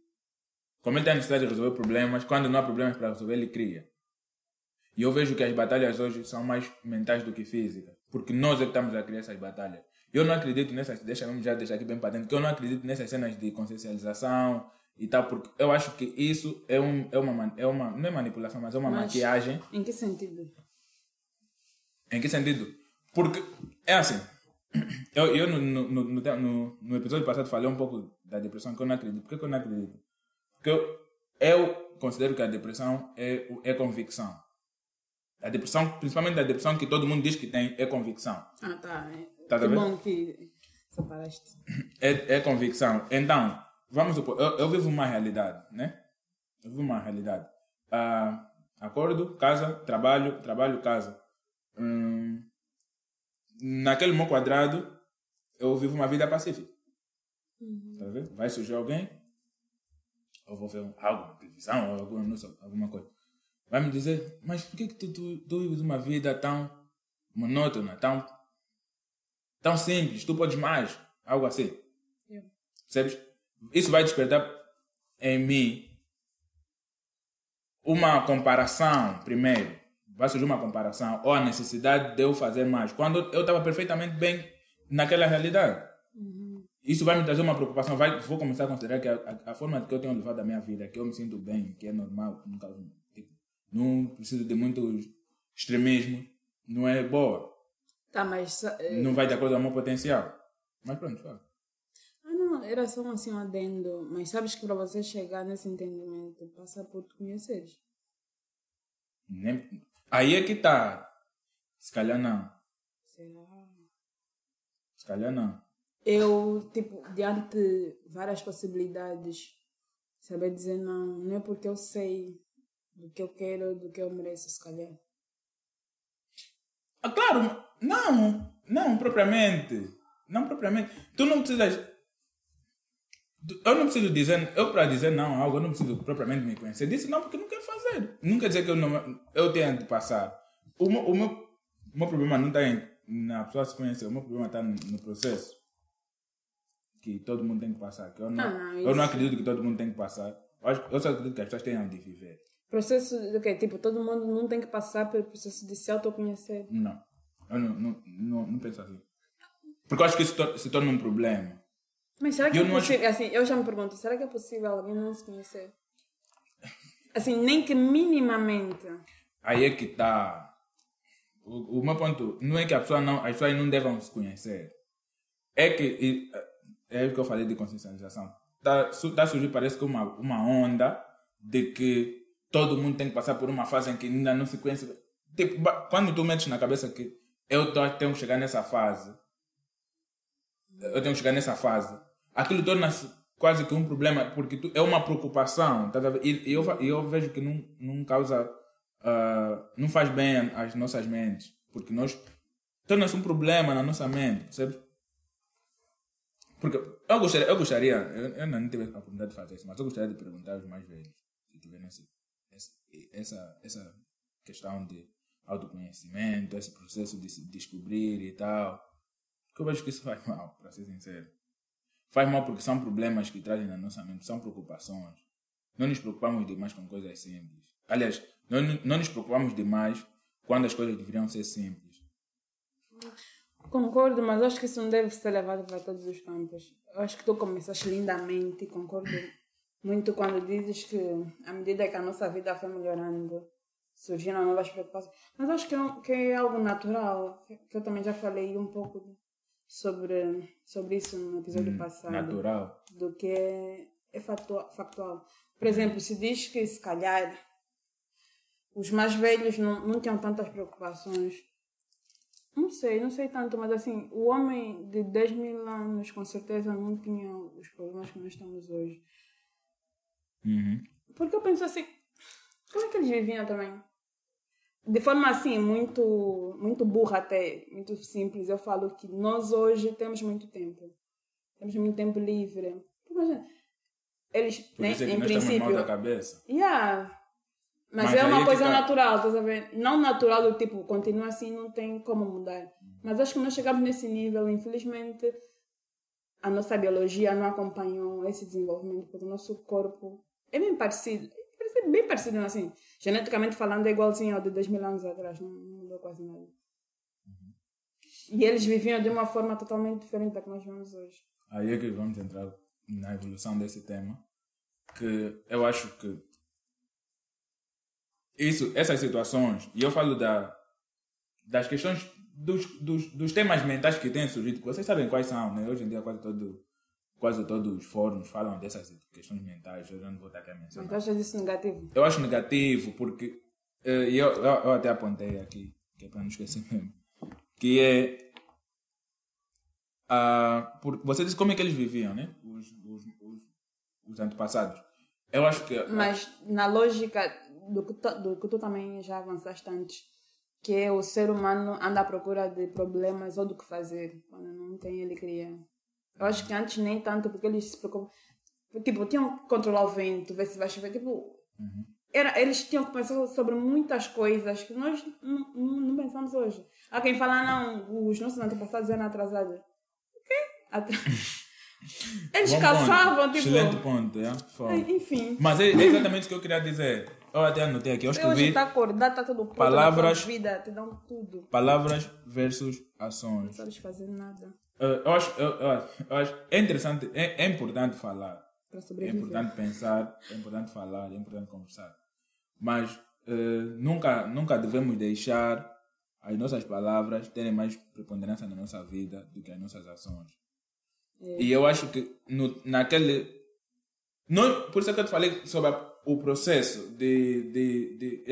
como ele tem a necessidade de resolver problemas, quando não há problemas para resolver, ele cria. E eu vejo que as batalhas hoje são mais mentais do que físicas, porque nós é que estamos a criar essas batalhas. Eu não acredito nessas... Deixa aqui bem para dentro, que eu não acredito nessas cenas de consciencialização e tal, porque eu acho que isso é uma não é manipulação, mas é uma maquiagem. Em que sentido? Porque é assim. Eu no episódio passado falei um pouco da depressão, que eu não acredito. Por que eu não acredito? Porque eu considero que a depressão é convicção. A depressão, principalmente a depressão que todo mundo diz que tem, é convicção. Ah, tá. Que bom que separaste. É convicção. Então, vamos supor, eu vivo uma realidade, né? Acordo, casa, trabalho, casa. Naquele meu quadrado, eu vivo uma vida pacífica. Tá vendo? Vai surgir alguém, eu vou ver alguma televisão, alguma coisa. Vai me dizer, mas por que tu vives uma vida tão monótona, tão simples, tu podes mais, algo assim. Percebes? Isso vai despertar em mim uma comparação, primeiro. Vai surgir uma comparação, ou a necessidade de eu fazer mais, quando eu estava perfeitamente bem naquela realidade. Isso vai me trazer uma preocupação. Vou começar a considerar que a forma que eu tenho levado a minha vida, que eu me sinto bem, que é normal, no caso, não preciso de muitos extremismos, não é boa. Tá, mas... Não vai de acordo com o meu potencial. Mas pronto, fala. Ah, não, era só assim um adendo. Mas sabes que para você chegar nesse entendimento, passa por te conheceres. Nem... Aí é que tá. Se calhar não. Será? Se calhar não. Eu, tipo, diante de várias possibilidades, saber dizer não, não é porque eu sei do que eu quero, do que eu mereço, se calhar. Ah, claro, não propriamente. Tu não precisas... Eu não preciso dizer... Eu, para dizer não a algo, eu não preciso propriamente me conhecer. Disse não porque não quero fazer. Não quer dizer que eu tenha de passar. O meu problema não está na pessoa se conhecer. O meu problema está no processo. Que todo mundo tem que passar. Que eu não acredito que todo mundo tem que passar. Eu só acredito que as pessoas tenham de viver. Processo do quê? Tipo, todo mundo não tem que passar pelo processo de se autoconhecer? Não. Eu não penso assim. Porque eu acho que isso se torna um problema. Mas será que é possível? Acho... Assim, eu já me pergunto, será que é possível alguém não se conhecer? Assim, nem que minimamente. Aí é que está. O meu ponto não é que as pessoas não devam se conhecer. É que... É o que eu falei de consciencialização. Tá surgindo, parece que uma onda de que todo mundo tem que passar por uma fase em que ainda não se conhece. Tipo, quando tu metes na cabeça que eu tenho que chegar nessa fase, aquilo torna-se quase que um problema, porque é uma preocupação. Tá? E eu vejo que não causa... não faz bem às nossas mentes, porque nós... Torna-se um problema na nossa mente, percebes? Porque eu não tive a oportunidade de fazer isso, mas eu gostaria de perguntar aos mais velhos se tiverem essa questão de autoconhecimento, esse processo de se descobrir e tal. Porque eu vejo que isso faz mal, para ser sincero. Faz mal porque são problemas que trazem na nossa mente, são preocupações. Não nos preocupamos demais com coisas simples. Aliás, não nos preocupamos demais quando as coisas deveriam ser simples. Concordo, mas acho que isso não deve ser levado para todos os campos. Eu acho que tu começaste lindamente, concordo muito quando dizes que à medida que a nossa vida foi melhorando, surgiram novas preocupações. Mas acho que é algo natural, que eu também já falei um pouco sobre isso no episódio passado. Natural. Do que é factual. Por exemplo, se diz que se calhar os mais velhos não tinham tantas preocupações. Não sei tanto, mas assim, o homem de 10 mil anos com certeza não tinha os problemas que nós temos hoje. Uhum. Porque eu penso assim, como é que eles viviam também? De forma assim, muito, muito burra até, muito simples, eu falo que nós hoje temos muito tempo. Temos muito tempo livre. Imagina, eles, por isso né, é que em nós princípio... mal da cabeça. Yeah. Mas é uma coisa natural, tá sabendo? Não natural do tipo, continua assim, não tem como mudar. Mas acho que nós chegamos nesse nível, infelizmente, a nossa biologia não acompanhou esse desenvolvimento, porque o nosso corpo é bem parecido. É bem parecido, assim, geneticamente falando, é igualzinho ao de 10 mil anos atrás, não mudou quase nada. Uhum. E eles viviam de uma forma totalmente diferente da que nós vemos hoje. Aí é que vamos entrar na evolução desse tema, que eu acho que essas situações, e eu falo das questões dos temas mentais que têm surgido, vocês sabem quais são, né? Hoje em dia quase todos os fóruns falam dessas questões mentais, eu não vou estar aqui a mencionar. Mas eu acho isso negativo? Eu acho negativo porque, e eu até apontei aqui, que é para não esquecer mesmo, que é, você disse como é que eles viviam, né? Os antepassados. Eu acho que... Mas na lógica... Do que tu também já avançaste antes, que é o ser humano anda à procura de problemas ou do que fazer. Quando não tem, ele cria. Eu acho que antes nem tanto, porque eles se preocupam. Tipo, tinham que controlar o vento, ver se vai chover. Tipo, uhum. Eles tinham que pensar sobre muitas coisas que nós não pensamos hoje. Há quem fala, não, os nossos antepassados eram atrasados. O quê? Atrasados. Eles bom caçavam, ponto. Tipo... Excelente ponto, é? Enfim. Mas é exatamente o que eu queria dizer. Eu até anotei aqui, eu escrevi... Hoje tá acordado, tá tudo pronto, palavras, vida, te dão tudo. Palavras versus ações. Não sabes fazer nada. Eu acho é interessante, é importante falar. Para sobreviver. É importante pensar, é importante falar, é importante conversar. Mas nunca devemos deixar as nossas palavras terem mais preponderância na nossa vida do que as nossas ações. É. E eu acho que por isso que eu te falei sobre o processo de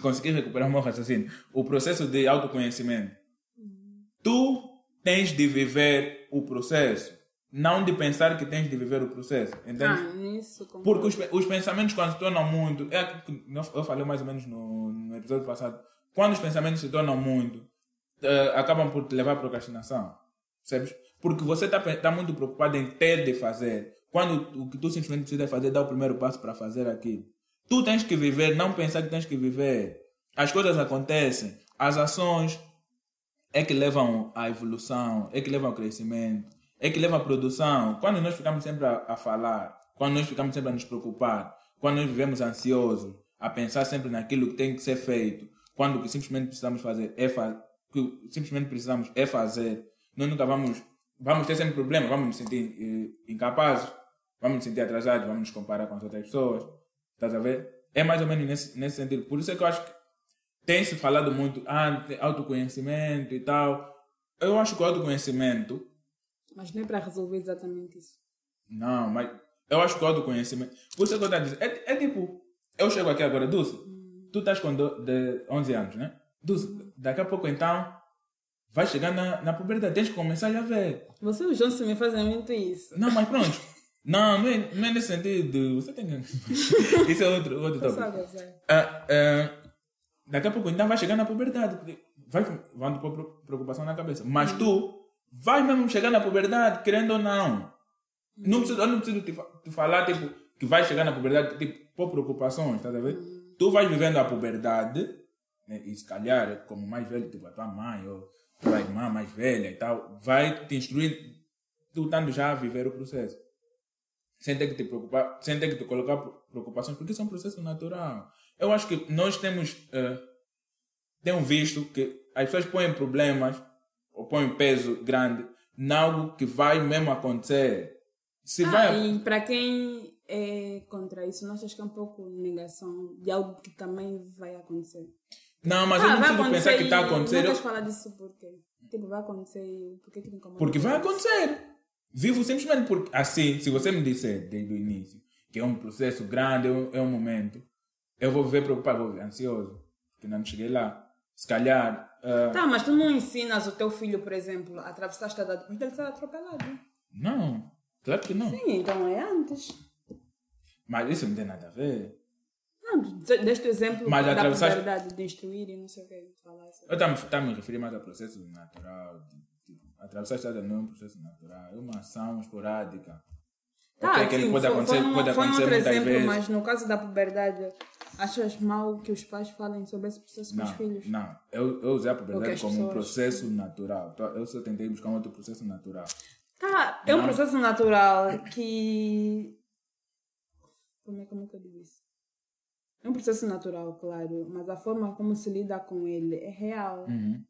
conseguir recuperar o meu raciocínio. O processo de autoconhecimento. Tu tens de viver o processo. Não de pensar que tens de viver o processo. Entende? Isso. Porque os pensamentos, quando se tornam muito... Eu falei mais ou menos no episódio passado. Quando os pensamentos se tornam muito, acabam por te levar à procrastinação. Percebes? Porque você está muito preocupado em ter de fazer. Quando o que tu simplesmente precisa fazer é dar o primeiro passo para fazer aquilo. Tu tens que viver, não pensar que tens que viver. As coisas acontecem. As ações é que levam à evolução, é que levam ao crescimento. É que leva à produção. Quando nós ficamos sempre a falar, quando nós ficamos sempre a nos preocupar, quando nós vivemos ansiosos, a pensar sempre naquilo que tem que ser feito, quando o que simplesmente precisamos fazer é fazer, nós nunca vamos ter sempre problemas, vamos nos sentir incapazes, vamos nos sentir atrasados, vamos nos comparar com as outras pessoas. Estás a ver? É mais ou menos nesse sentido. Por isso é que eu acho que tem se falado muito autoconhecimento e tal. Eu acho que o autoconhecimento... Mas nem para resolver exatamente isso. Não, mas eu acho que o autoconhecimento... Por isso que eu estou a dizer, é tipo... Eu chego aqui agora, Dulce, tu estás com 11 anos, né? Dulce, daqui a pouco então, vai chegar na puberdade, tens que começar a ver. Você e o João se me fazem muito isso. Não, mas pronto. não é nesse sentido. Você tem que... Isso é outro tópico. Daqui a pouco então vai chegar na puberdade. Vai pôr preocupação na cabeça. Mas tu... Vai mesmo chegar na puberdade, querendo ou não. Eu não preciso te falar tipo, que vai chegar na puberdade tipo, por preocupações, tá vendo? Tu vais vivendo a puberdade, né, e se calhar, como mais velho, tipo a tua mãe ou a tua irmã mais velha e tal, vai te instruir, tu estando já a viver o processo. Sem ter que te preocupar, sem ter que te colocar preocupações, porque isso é um processo natural. Eu acho que nós temos visto que as pessoas põem problemas ou põe um peso grande em algo que vai mesmo acontecer. E para quem é contra isso, nós achamos que é um pouco negação de algo que também vai acontecer. Não, mas eu não preciso pensar que está a acontecer. Não posso falar disso porque tipo, vai acontecer e por que te incomoda? Porque vai acontecer. Vivo simplesmente porque assim, se você me disser desde o início que é um processo grande, é um momento, eu vou viver preocupado, vou viver ansioso, porque não cheguei lá. Se calhar... Tá, mas tu não ensinas o teu filho, por exemplo, a atravessar a estrada, mas ele será atropelado. Não, claro que não. Sim, então é antes. Mas isso não tem nada a ver. Não, deste exemplo mas da possibilidade de instruir e não sei o que falar. Eu estava me referindo mais ao processo natural. Atravessar a estrada não é um processo natural, é uma ação esporádica. Tá, okay, sim, pode acontecer muitas vezes. Exemplo, mas no caso da puberdade... Achas mal que os pais falem sobre esse processo com os filhos? Não, eu usei a puberdade como um processo natural. Eu só tentei buscar um outro processo natural. Tá, é um processo natural que... Como é que eu digo isso? É um processo natural, claro, mas a forma como se lida com ele é real. Uhum.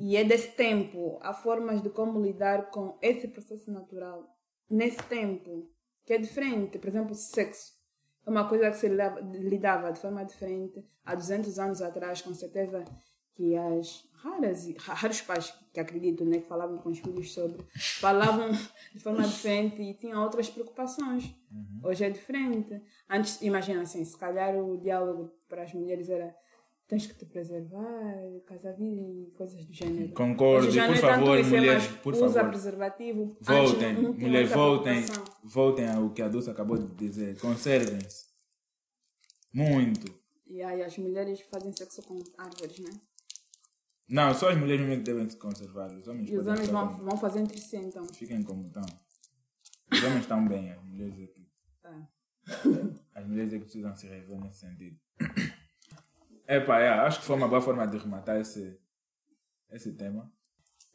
E é desse tempo. Há formas de como lidar com esse processo natural nesse tempo, que é diferente. Por exemplo, sexo. É uma coisa que se lidava de forma diferente há 200 anos atrás, com certeza que raros pais que acredito, né, que falavam com os filhos sobre, falavam de forma diferente e tinham outras preocupações. Hoje é diferente. Antes, imagina assim, se calhar o diálogo para as mulheres era tens que te preservar, casar e coisas do gênero. Concordo, por favor, mulheres, por favor. Usa preservativo. Voltem, mulheres, voltem ao que a Dulce acabou de dizer. Conservem-se. Muito. E as mulheres fazem sexo com árvores, né? Não, só as mulheres mesmo devem se conservar. Os homens vão fazer entre si, então. Fiquem como estão. Os homens estão bem, as mulheres aqui. Tá. As mulheres aqui precisam se rever nesse sentido. Acho que foi uma boa forma de rematar esse tema.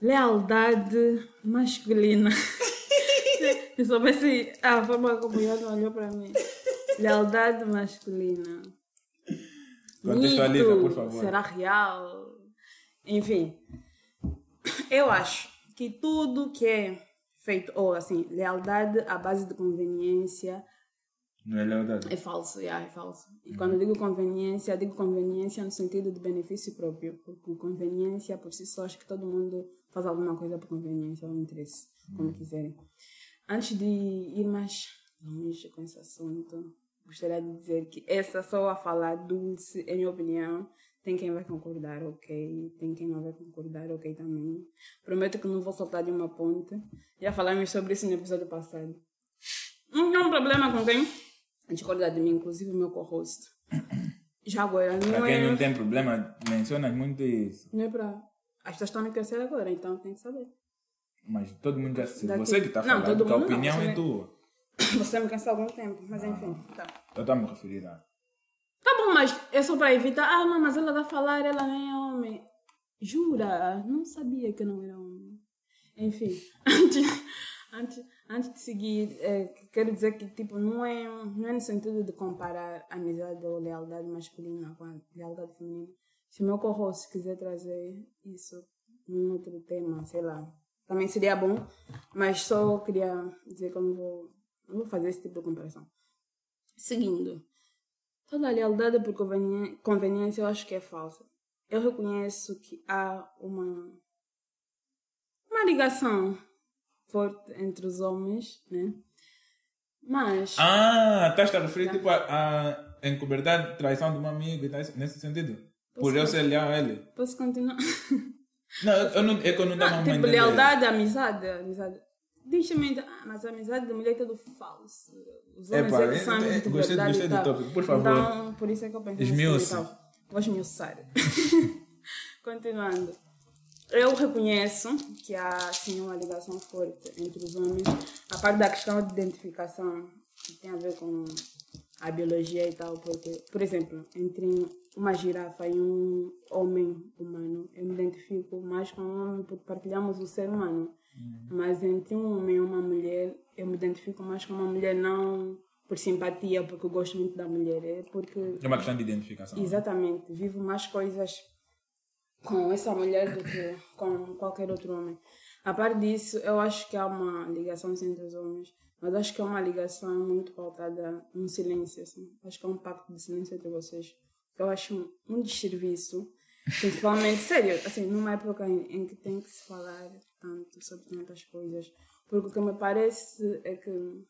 Lealdade masculina. Se soubesse a forma como o João olhou para mim. Lealdade masculina. Contextualiza, por favor. Será real? Enfim, eu acho que tudo que é feito, ou assim, lealdade à base de conveniência... Não é lealdade. É falso, é falso. E quando eu digo conveniência no sentido de benefício próprio. Porque conveniência, por si só, acho que todo mundo faz alguma coisa por conveniência ou interesse, como quiserem. Antes de ir mais longe com esse assunto, gostaria de dizer que essa só a falar dulce, em minha opinião, tem quem vai concordar, ok. Tem quem não vai concordar, ok também. Prometo que não vou soltar de uma ponta. Já falamos sobre isso no episódio passado. Não tem um problema com quem discorda de mim, inclusive o meu co-host. Já agora, não pra é... Pra quem não tem problema, mencionas muito isso. Não é pra... As pessoas estão a me crescer agora, então tem que saber. Mas todo mundo já sabe. Você que está falando, não, que a opinião é tua. Você me cansa há algum tempo, mas enfim. Tá. Eu estou a me referir a... Tá bom, mas é só para evitar... Ah, não, mas ela está a falar, ela nem é homem. Jura? Não sabia que eu não era homem. Enfim, antes de seguir, quero dizer que tipo, não é no sentido de comparar amizade ou lealdade masculina com a lealdade feminina. Se meu co-host quiser trazer isso num outro tema, sei lá, também seria bom, mas só queria dizer que eu não vou fazer esse tipo de comparação. Seguindo, toda a lealdade por conveniência eu acho que é falsa. Eu reconheço que há uma ligação forte entre os homens, né? Mas... Ah, estás a referir tipo a encobridade, traição de um amigo e tal, nesse sentido? Por eu ser leal a ele? Posso continuar? Não, eu não dava uma tipo, lealdade, amizade. Deixa-me... Ah, mas a amizade da mulher é tudo falso. Os homens é que são amigos de verdade. Gostei do tópico, por favor. Então, por isso é que eu pensei... Esmiuça. Assim, vou esmiuçar. Continuando. Eu reconheço que há, sim, uma ligação forte entre os homens. A parte da questão de identificação, que tem a ver com a biologia e tal. Porque, por exemplo, entre uma girafa e um homem humano, eu me identifico mais com um homem porque partilhamos o ser humano. Mas entre um homem e uma mulher, eu me identifico mais com uma mulher, não por simpatia, porque eu gosto muito da mulher. É porque... É uma questão de identificação. Exatamente. Né? Vivo mais coisas com essa mulher do que com qualquer outro homem. A parte disso, eu acho que há uma ligação entre os homens, mas acho que é uma ligação muito pautada no silêncio, assim. Acho que é um pacto de silêncio entre vocês. Eu acho um desserviço, principalmente, sério, assim, numa época em que tem que se falar tanto sobre tantas coisas, porque o que me parece é que...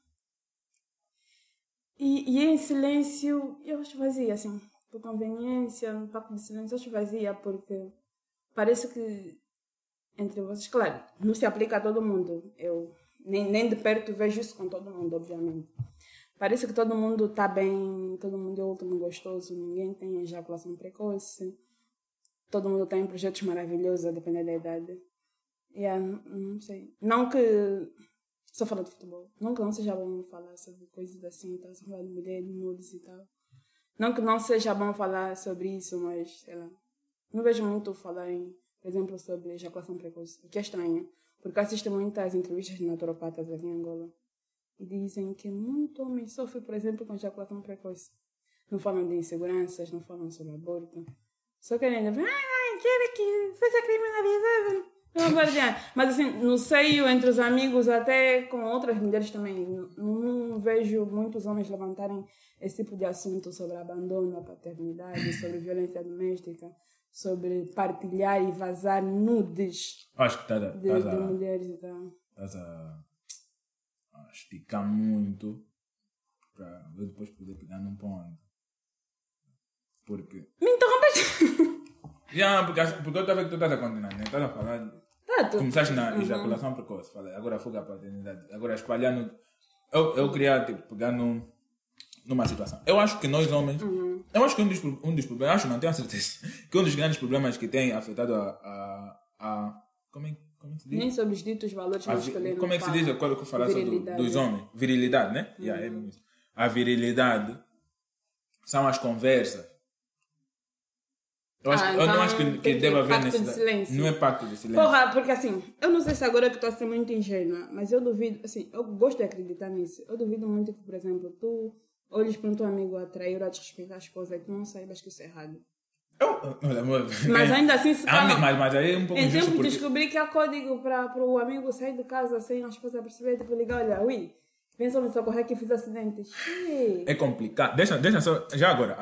E em silêncio, eu acho vazia, assim, por conveniência, um pacto de silêncio, eu acho vazia, porque... Parece que entre vocês, claro, não se aplica a todo mundo. Eu nem de perto vejo isso com todo mundo, obviamente. Parece que todo mundo está bem, todo mundo é ótimo, gostoso, ninguém tem ejaculação precoce, todo mundo está em projetos maravilhosos, a depender da idade. Não sei. Não que... Só falar de futebol. Não que não seja bom falar sobre coisas assim, tá? Só falar de mulher, de nudes e tal. Não que não seja bom falar sobre isso, mas, sei lá. Não vejo muito falar, por exemplo, sobre ejaculação precoce, o que é estranho, porque assisto muitas entrevistas de naturopatas aqui em Angola e dizem que muito homem sofre, por exemplo, com ejaculação precoce. Não falam de inseguranças, não falam sobre aborto, só querem dizer, quero que seja criminalizado, não vou adiar. Mas assim, no seio, entre os amigos, até com outras mulheres também, não vejo muitos homens levantarem esse tipo de assunto sobre abandono, a paternidade, sobre violência doméstica, sobre partilhar e vazar nudes. Acho que de mulheres e tal. Estás a esticar muito para eu depois poder pegar num ponto. Porque... Me interrompes? Porque eu estava que tu estás a continuar, né? Estás a falar... Começaste na ejaculação precoce, falei, agora fuga a paternidade, agora espalhando... Eu queria tipo, pegar numa situação. Eu acho que nós homens... Eu acho que um dos problemas, acho, não tenho a certeza, que um dos grandes problemas que tem afetado a como é que se diz? Nem sobre os ditos valores masculinos. Como é que se diz? Qual é que eu falo dos homens? Virilidade, né? Yeah, é mesmo. A virilidade são as conversas. Eu não acho que deva haver necessidade. Não é pacto de silêncio. Porra, porque assim, eu não sei se agora que estou a ser muito ingênua, mas eu duvido, assim, eu gosto de acreditar nisso. Eu duvido muito que, por exemplo, tu... olhos para o teu amigo a trair ou a desrespeitar a esposa e tu não saibas que isso é errado. Mas ainda assim se calma. Mas aí é um pouco injusto. Então, porque... descobri que há código para o amigo sair de casa sem a esposa perceber, tipo, ligar, olha, ui, pensam me socorrer que fiz acidentes. É complicado. Deixa só, já agora.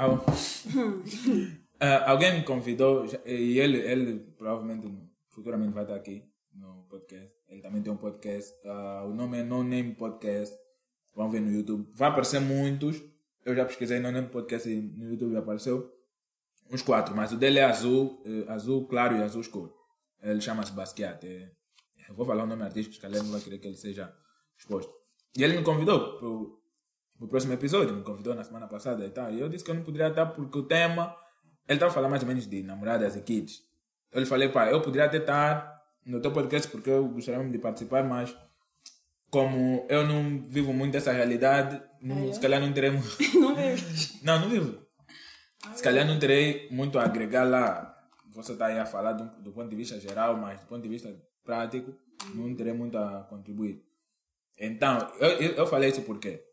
Alguém me convidou, e ele provavelmente, futuramente vai estar aqui no podcast. Ele também tem um podcast. O nome é No Name Podcast. Vão ver no YouTube. Vai aparecer muitos. Eu já pesquisei No Name Podcast e no YouTube já apareceu. Uns 4, mas o dele é azul claro e azul escuro. Ele chama-se Basquiat. Eu vou falar o nome artístico, porque ele não vai querer que ele seja exposto. E ele me convidou para o próximo episódio, me convidou na semana passada e tal. E eu disse que eu não poderia estar porque o tema... Ele estava falando mais ou menos de namoradas e kids. Eu lhe falei, pá, eu poderia até estar no teu podcast porque eu gostaria mesmo de participar, mas como eu não vivo muito dessa realidade, se calhar não teremos... Não vivo. Não vivo. Se calhar não terei muito a agregar lá. Você está aí a falar do ponto de vista geral, mas do ponto de vista prático, não terei muito a contribuir. Então, eu falei isso por quê?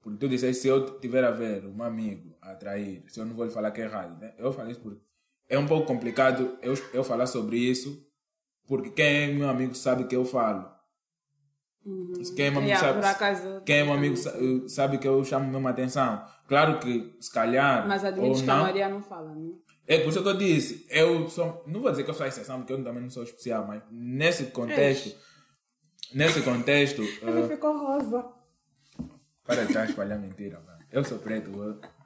Porque tu disseste, se eu tiver a ver um amigo a trair, se eu não vou lhe falar que é errado, né? Eu falei isso porque é um pouco complicado eu falar sobre isso, porque quem é meu amigo sabe que eu falo. Quem é meu amigo, sabe que eu chamo mesmo a atenção. Claro que se calhar. Mas admites que a maioria não fala, né? É por isso que eu disse. Não vou dizer que eu sou a exceção, porque eu também não sou especial, mas nesse contexto. Ele ficou rosa. Para de espalhar mentira, mano. Eu sou preto,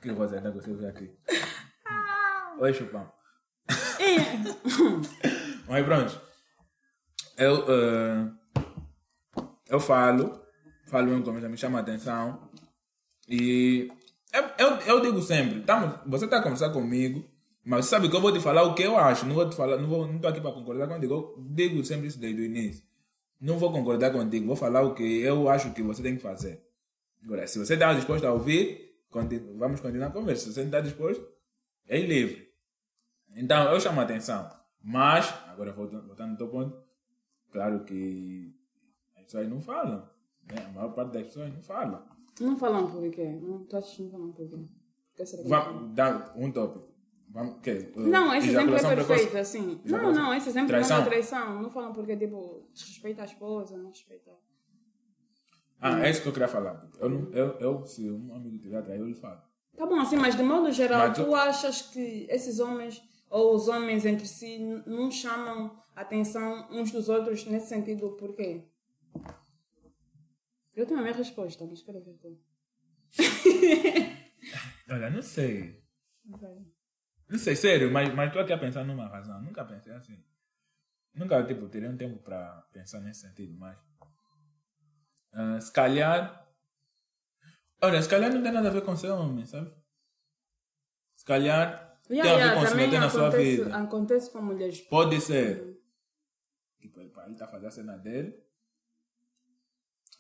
que rosa ainda você vê aqui. Oi, chupão. Mas pronto. Eu falo mesmo como me chama a atenção. E eu digo sempre, você está a conversar comigo, mas sabe que eu vou te falar o que eu acho. Não estou aqui para concordar contigo. Eu digo sempre isso desde o início. Não vou concordar contigo, vou falar o que eu acho que você tem que fazer. Agora, se você está disposto a ouvir, vamos continuar a conversa. Se você não está disposto, é livre. Então, eu chamo a atenção. Mas, agora voltando ao teu ponto, claro que... As pessoas não falam, né? A maior parte das pessoas não falam. Não falam por quê? Tu achas que não falam por quê? Vamos dar um tópico. Não, esse exemplo é perfeito, precoce. Assim. Não, esse exemplo não é traição. Não falam porque, tipo, desrespeita a esposa, não respeita. É isso que eu queria falar. Se um amigo tiver atrair, eu lhe falo. Tá bom, assim, mas de modo geral, tu achas que esses homens, ou os homens entre si, não chamam a atenção uns dos outros nesse sentido, por quê? Eu tenho a minha resposta, mas espera ver tu. Olha, não sei. Não sei, sério, mas estou aqui a pensar numa razão. Nunca pensei assim. Nunca, tipo, teria um tempo para pensar nesse sentido, mas... se calhar... Olha, se calhar não tem nada a ver com ser homem, sabe? Se calhar tem a ver com se meter na sua vida. Acontece com mulheres. Pode ser. Tipo, ele está fazendo a cena dele.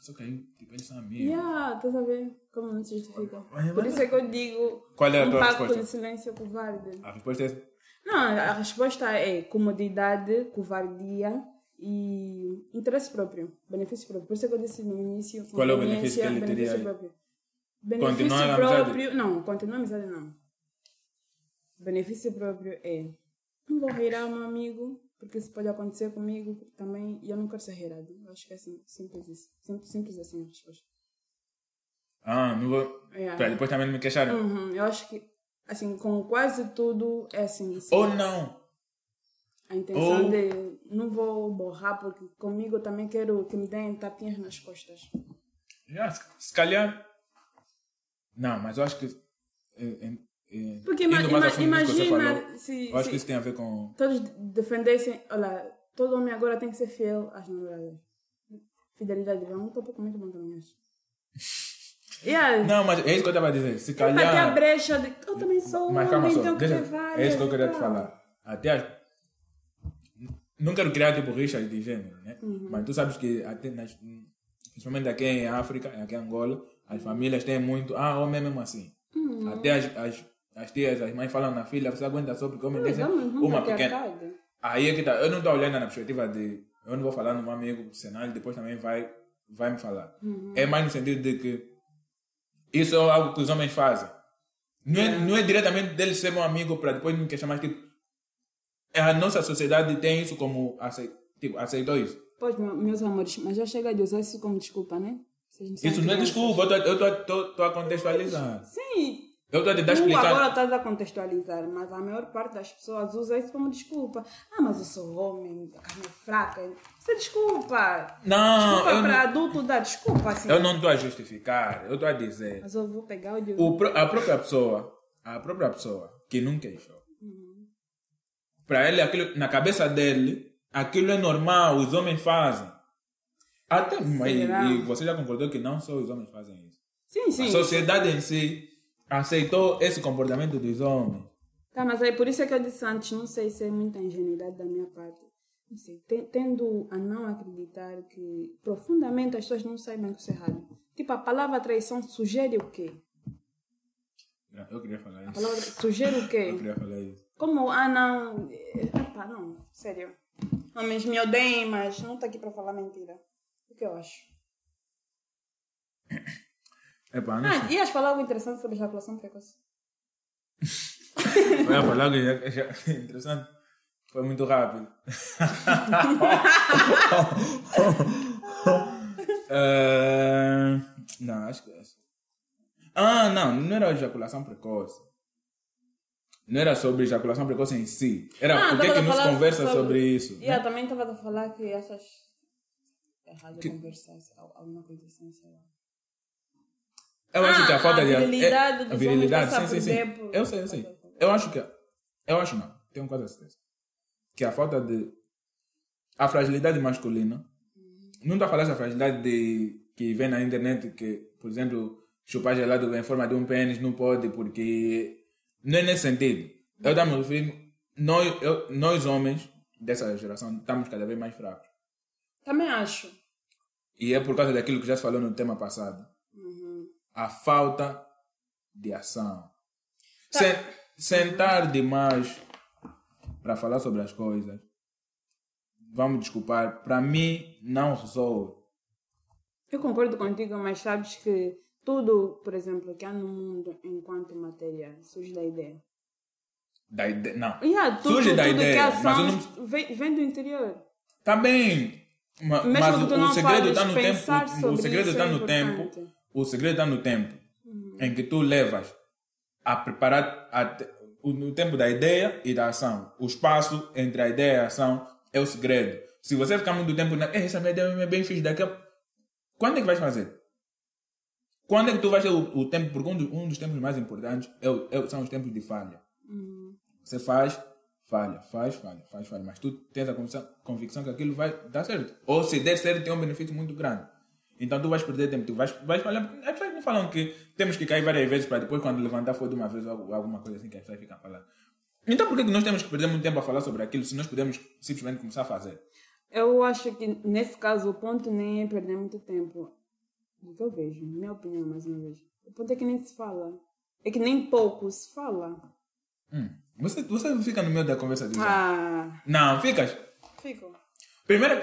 Só que aí, tipo, eles são amigos. Estás a ver como não se justifica. Por isso é que eu digo... Qual é a tua resposta? Pacto de silêncio covarde. A resposta é... Não, a resposta é comodidade, covardia e interesse próprio. Benefício próprio. Por isso é que eu disse no início... Qual é o benefício que ele teria aí? Benefício próprio... Não, continuar a amizade não. Benefício próprio é... Não vou reirar meu amigo... Porque isso pode acontecer comigo também e eu não quero ser reirado. Eu acho que é assim, simples isso. Simples assim a resposta. Não vou... Para depois também não me queixarem. Eu acho que, assim, com quase tudo é assim. Ou não. A intenção de... Não vou borrar porque comigo eu também quero que me deem tapinhas nas costas. Se calhar... Não, mas eu acho que... Porque imagina se... Eu acho que isso tem a ver com... Todos defendessem... Olha, todo homem agora tem que ser fiel às namoradas. Fidelidade. É um pouco muito bom também, acho. Não, mas é isso que eu estava a dizer. Se calhar... Até a brecha de... Eu também sou homem, então que vai... É isso que eu queria te falar. Até... Não quero criar tipo rixas de gênero, né? Mas tu sabes que até principalmente aqui em África, aqui em Angola, as famílias têm muito... Homem é mesmo assim. Até as tias, as mães falam na filha, você aguenta só porque o homem tem uma pequena. Aí é que tá. Eu não estou olhando na perspectiva de... Eu não vou falar no meu amigo, senão ele depois também vai me falar. É mais no sentido de que Isso é algo que os homens fazem. Não é diretamente dele ser meu amigo para depois me questionar, tipo... A nossa sociedade tem isso como... Tipo, aceitou isso. Pois, meus amores, mas já chega de usar isso como desculpa, né? Isso não é desculpa, eu estou a contextualizar. Sim. Eu estou a tentar explicar. Agora estás a contextualizar, mas a maior parte das pessoas usa isso como desculpa. Ah, mas eu sou homem, a carne é fraca. Isso é desculpa. Não. Desculpa para adulto dar desculpa. Assim. Eu não estou a justificar, eu estou a dizer. Mas eu vou pegar a própria pessoa que não queixou. Uhum. Para ele, aquilo, na cabeça dele, aquilo é normal, os homens fazem. Até, e você já concordou que não só os homens fazem isso. Sim, sim. A sociedade em si aceitou esse comportamento dos homens. Tá, mas é por isso que eu disse antes, não sei se é muita ingenuidade da minha parte. Não sei, tendo a não acreditar que profundamente as pessoas não saibam que isso é errado. Tipo, a palavra traição sugere o quê? Eu queria falar isso. A palavra sugere o quê? Eu queria falar isso. Como, não... Epá, não, sério. Homens me odeiem, mas não estou aqui para falar mentira. O que eu acho? Epá, não sei. Ias falar algo interessante sobre ejaculação precoce? Eu ia falar algo interessante. Foi muito rápido. Não, acho que é isso. Não era ejaculação precoce. Não era sobre ejaculação precoce em si. Era por que não se conversa sobre isso. Eu também estava a falar que achas... errado que... conversar alguma coisa assim, sei lá. Eu acho que a falta de... A virilidade, sim. Eu sei. Eu acho não. Tenho quase certeza. Que a falta de... A fragilidade masculina. Não estou a falar essa fragilidade de... Que vem na internet que, por exemplo, chupar gelado em forma de um pênis não pode porque... Não é nesse sentido. Eu também refiro... Nós homens dessa geração estamos cada vez mais fracos. Também acho. E é por causa daquilo que já se falou no tema passado. Uhum. A falta de ação. Tá. Sentar demais para falar sobre as coisas. Vamos desculpar. Para mim, não resolve. Eu concordo contigo, mas sabes que tudo, por exemplo, que há no mundo enquanto matéria surge da ideia. Da ideia? Não. Surge da ideia. Mas não... vem do interior. Tá bem. Mas o segredo está no tempo. O segredo está no tempo. Em que tu levas a preparar o tempo da ideia e da ação. O espaço entre a ideia e a ação é o segredo. Se você ficar muito tempo na essa minha ideia é bem fixe daqui a... Quando é que vais fazer? Quando é que tu vais ter o tempo? Porque um dos tempos mais importantes são os tempos de falha. Você faz... Falha. Mas tu tens a convicção que aquilo vai dar certo. Ou se der certo, tem um benefício muito grande. Então tu vais perder tempo. Tu vais falhar. As pessoas não falam que temos que cair várias vezes para depois, quando levantar, foi de uma vez ou alguma coisa assim que as pessoas ficam falando. Então por que nós temos que perder muito tempo a falar sobre aquilo se nós podemos simplesmente começar a fazer? Eu acho que nesse caso o ponto nem é perder muito tempo. Do que eu vejo, minha opinião mais uma vez. O ponto é que nem se fala. É que nem pouco se fala. Você não fica no meio da conversa de Não, ficas? Fico. Primeiro...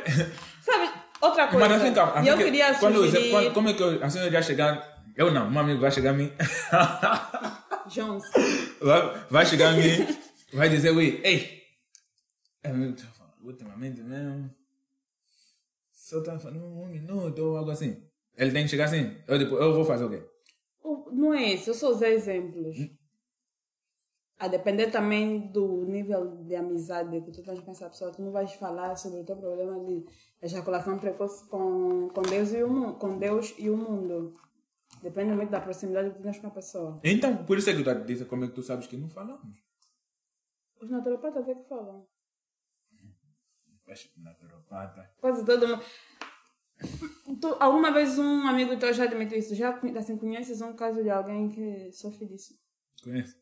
Sabe, outra coisa. Mas assim, calma, eu queria sugerir... Como é que eu... Assim eu já chegar... Eu não, um amigo vai chegar a mim... Jones. Vai chegar a mim... Vai dizer, ei... Ultimamente mesmo... Só tá falando um minuto ou algo assim. Ele tem que chegar assim. Eu vou fazer o quê? Não é isso, eu só usei exemplos. A depender também do nível de amizade que tu tens com essa pessoa, tu não vais falar sobre o teu problema de ejaculação precoce com Deus e o mundo. Depende muito da proximidade que tu tens com a pessoa. Então, por isso é que tu disse, como é que tu sabes que não falamos? Os naturopatas é que falam. Naturopatas. Quase todo mundo. Alguma vez um amigo teu já admitiu isso? Já assim, conheces um caso de alguém que sofre disso? Conheço.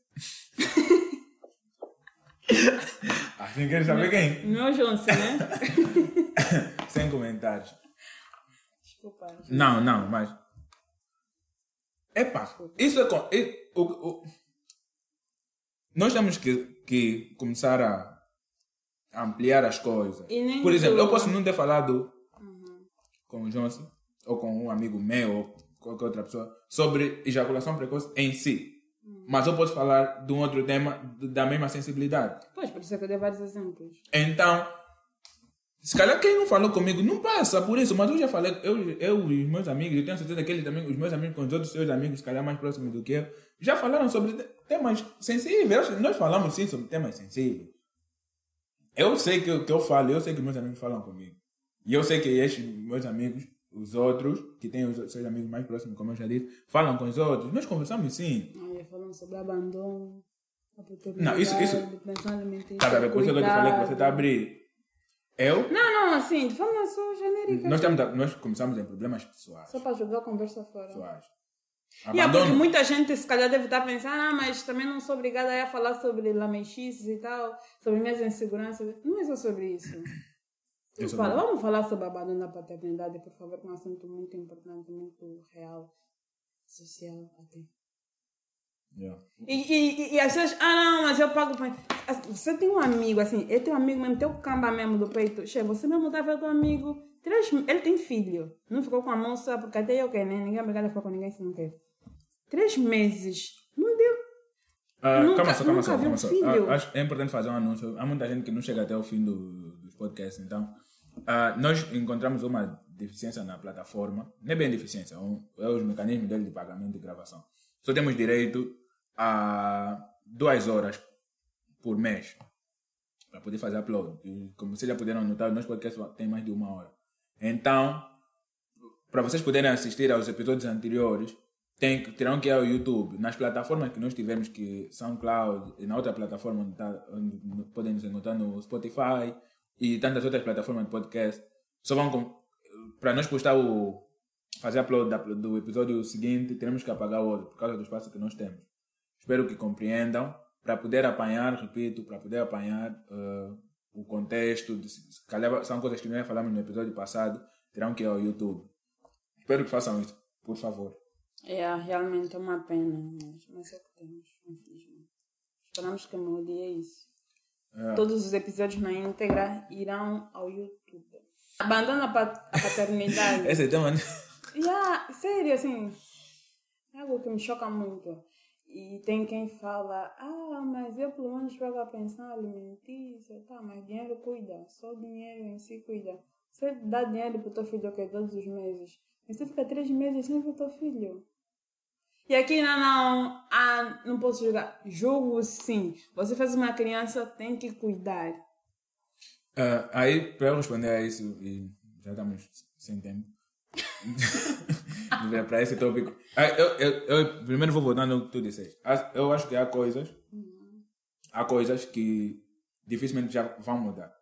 Assim quer saber quem? Meu Jones, né? Sem comentários. Desculpa. Não, mas. Epá, isso é. Nós temos que começar a ampliar as coisas. Por exemplo, eu posso não ter falado com o Jones, ou com um amigo meu, qualquer outra pessoa, sobre ejaculação precoce em si. Mas eu posso falar de um outro tema da mesma sensibilidade. Pois, por isso é que eu dei vários exemplos. Então, se calhar quem não falou comigo não passa por isso, mas eu já falei, eu e os meus amigos, eu tenho certeza que eles também, os meus amigos com os outros seus amigos, se calhar mais próximos do que eu, já falaram sobre temas sensíveis. Nós falamos sim sobre temas sensíveis. Eu sei que eu falo, eu sei que meus amigos falam comigo. E eu sei que estes meus amigos, os outros, que têm os seus amigos mais próximos, como eu já disse, falam com os outros. Nós conversamos sim. Falando sobre abandono, a paternidade, não, isso, pensão alimentícia, tá, cuidado. Por isso que eu te falei que você está a abrir. Eu? Não, assim, de forma só genérica. Nós começamos em problemas pessoais. Só para jogar a conversa fora. Pessoais. Porque muita gente se calhar deve estar pensando, mas também não sou obrigada a falar sobre lamechices e tal, sobre minhas inseguranças. Não é só sobre isso. Vamos falar sobre abandono da paternidade, por favor, que é um assunto muito importante, muito real, social até. Yeah. E as pessoas, mas eu pago pra... Você tem um amigo, assim, ele tem um amigo mesmo, tem o camba mesmo do peito. Che, você mesmo tá vendo o amigo, ele tem filho, não ficou com a moça, porque até eu quero, né? Ninguém é obrigado a ficar com ninguém se não quer. 3 meses, não deu. Calma só. Filho. Acho que é importante fazer um anúncio. Há muita gente que não chega até o fim dos podcasts, então. Nós encontramos uma deficiência na plataforma, não é bem deficiência, é os mecanismos dele de pagamento e gravação. Só temos direito a 2 horas por mês para poder fazer upload. E como vocês já puderam notar, nós podcasts tem mais de 1 hora. Então, para vocês poderem assistir aos episódios anteriores, terão que ir ao YouTube. Nas plataformas que nós tivemos, que SoundCloud, e na outra plataforma onde podem nos encontrar no Spotify e tantas outras plataformas de podcast, só vão para nós postar fazer upload do episódio seguinte, teremos que apagar o outro, por causa do espaço que nós temos. Espero que compreendam, para poder apanhar, repito, o contexto, se calhar são coisas que nós falamos no episódio passado, terão que ir ao YouTube. Espero que façam isso, por favor. É, realmente é uma pena, mas é o que temos, infelizmente. Esperamos que no dia é isso. Todos os episódios na íntegra irão ao YouTube. Abandona a paternidade. Esse é o tema, né? Sério, assim, é algo que me choca muito. E tem quem fala, mas eu pelo menos pago a pensão alimentícia, tá, mas dinheiro cuida, só o dinheiro em si cuida. Você dá dinheiro pro teu filho, ok, todos os meses, mas você fica 3 meses sem ver o teu filho. E aqui não posso julgar. Julgo sim, você faz uma criança, tem que cuidar. Aí, para eu responder a isso, e já estamos sem tempo, para esse tópico, eu primeiro vou voltar no que tu disseste. Eu acho que há coisas que dificilmente já vão mudar.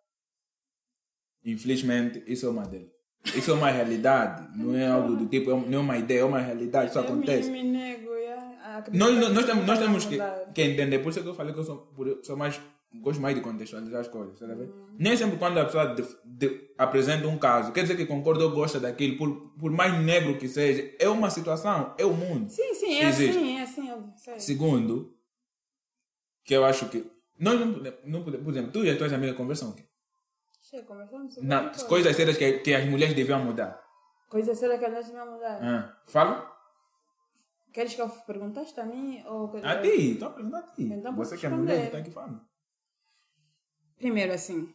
Infelizmente, isso é uma delas. Isso é uma realidade, não é algo do tipo, não é uma ideia, é uma realidade, isso acontece. Me nego, nós temos que entender, por isso que eu falei que eu sou mais... Gosto mais de contextualizar as coisas, sabe? Nem sempre quando a pessoa apresenta um caso, quer dizer que concorda ou gosta daquilo, por mais negro que seja, é uma situação, é o mundo. Sim, é assim. Eu sei. Segundo, que eu acho que... Nós não podemos... Por exemplo, tu e as tuas amigas conversam o quê? Conversamos sobre coisas sérias que as mulheres deviam mudar. Coisas sérias que as mulheres deviam mudar. Fala. Queres que eu perguntaste a mim? Ou... A ti, estou a perguntar a ti. Então, você que é mulher, está aqui falando. Primeiro, assim,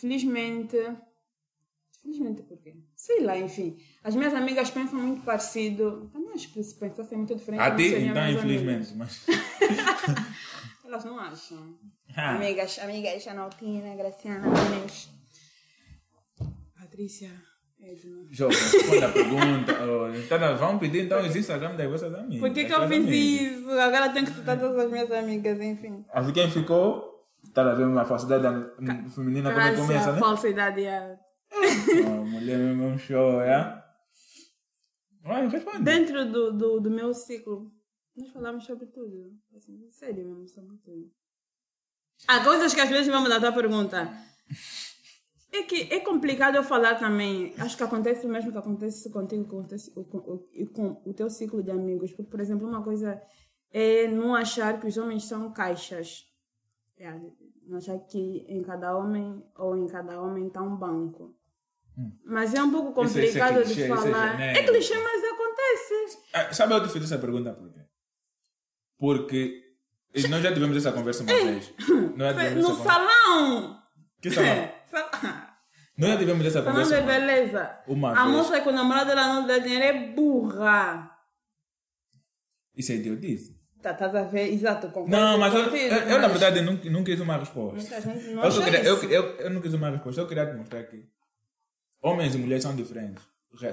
felizmente por quê? Sei lá, enfim. As minhas amigas pensam muito parecido. Também acho que se pensassem muito diferente. A ti, então, infelizmente, mas... Elas não acham. Amigas, Analtina, Graciana, Inês. Patrícia, Edna. Jô, responda a pergunta. Então, vão pedir, então, os Instagram das vossas amigas. Por que eu fiz isso? Agora tenho que citar todas as minhas amigas, enfim. Assim, quem ficou... Está a ver uma falsidade feminina quando começa, né? Falsidade, é. Mulher mesmo é um show, é? Responde. Dentro do meu ciclo, nós falamos sobre tudo. Assim, sério mesmo, sobre tudo. Há coisas que às vezes vamos dar a tua pergunta. É que é complicado eu falar também. Acho que acontece o mesmo que acontece contigo com o teu ciclo de amigos. Porque, por exemplo, uma coisa é não achar que os homens são caixas. Não achar que em cada homem está um banco. Mas é um pouco complicado isso, de falar. É clichê, mas acontece. Ah, sabe, eu te fiz essa pergunta por quê? Porque nós já tivemos essa conversa uma vez. No salão! Que salão? Nós já tivemos essa conversa. Falando de beleza. A moça com o namorado, ela não dá dinheiro, é burra. Isso é idiotice. Estás a ver? Exato. Não, mas eu na verdade, não quis uma resposta. Eu não quis uma resposta. Eu queria te mostrar que homens e mulheres são diferentes.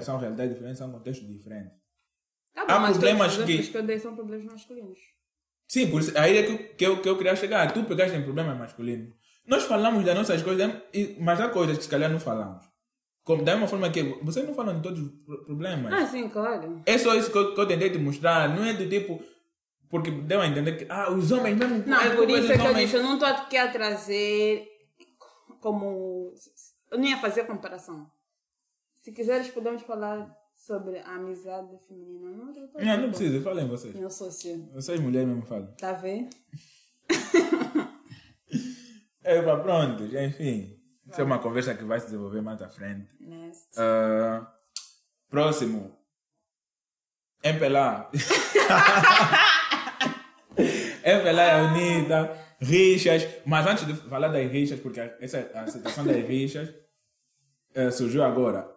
São realidades diferentes, são contextos diferentes. Tá bom, há problemas que eu dei são problemas masculinos. Sim, por isso, aí é que eu queria chegar. Tu pegaste em problemas masculinos. Nós falamos das nossas coisas, mas há coisas que se calhar não falamos. Como, da mesma forma que vocês não falam de todos os problemas. Ah, sim, claro. É só isso que eu tentei te mostrar. Não é do tipo... Porque deu a entender que os homens mesmo... Não, por isso é que eu disse, eu não estou aqui a trazer como... Eu não ia fazer comparação. Se quiseres, podemos falar sobre a amizade feminina. Não precisa, falem vocês. Eu sou assim. Vocês mulheres mesmo falam. Está a ver? Pronto, enfim. Vai. Isso é uma conversa que vai se desenvolver mais à frente. Próximo. MPLA. MPLA é unida. Rixas. Mas antes de falar das rixas, porque a situação das rixas surgiu agora.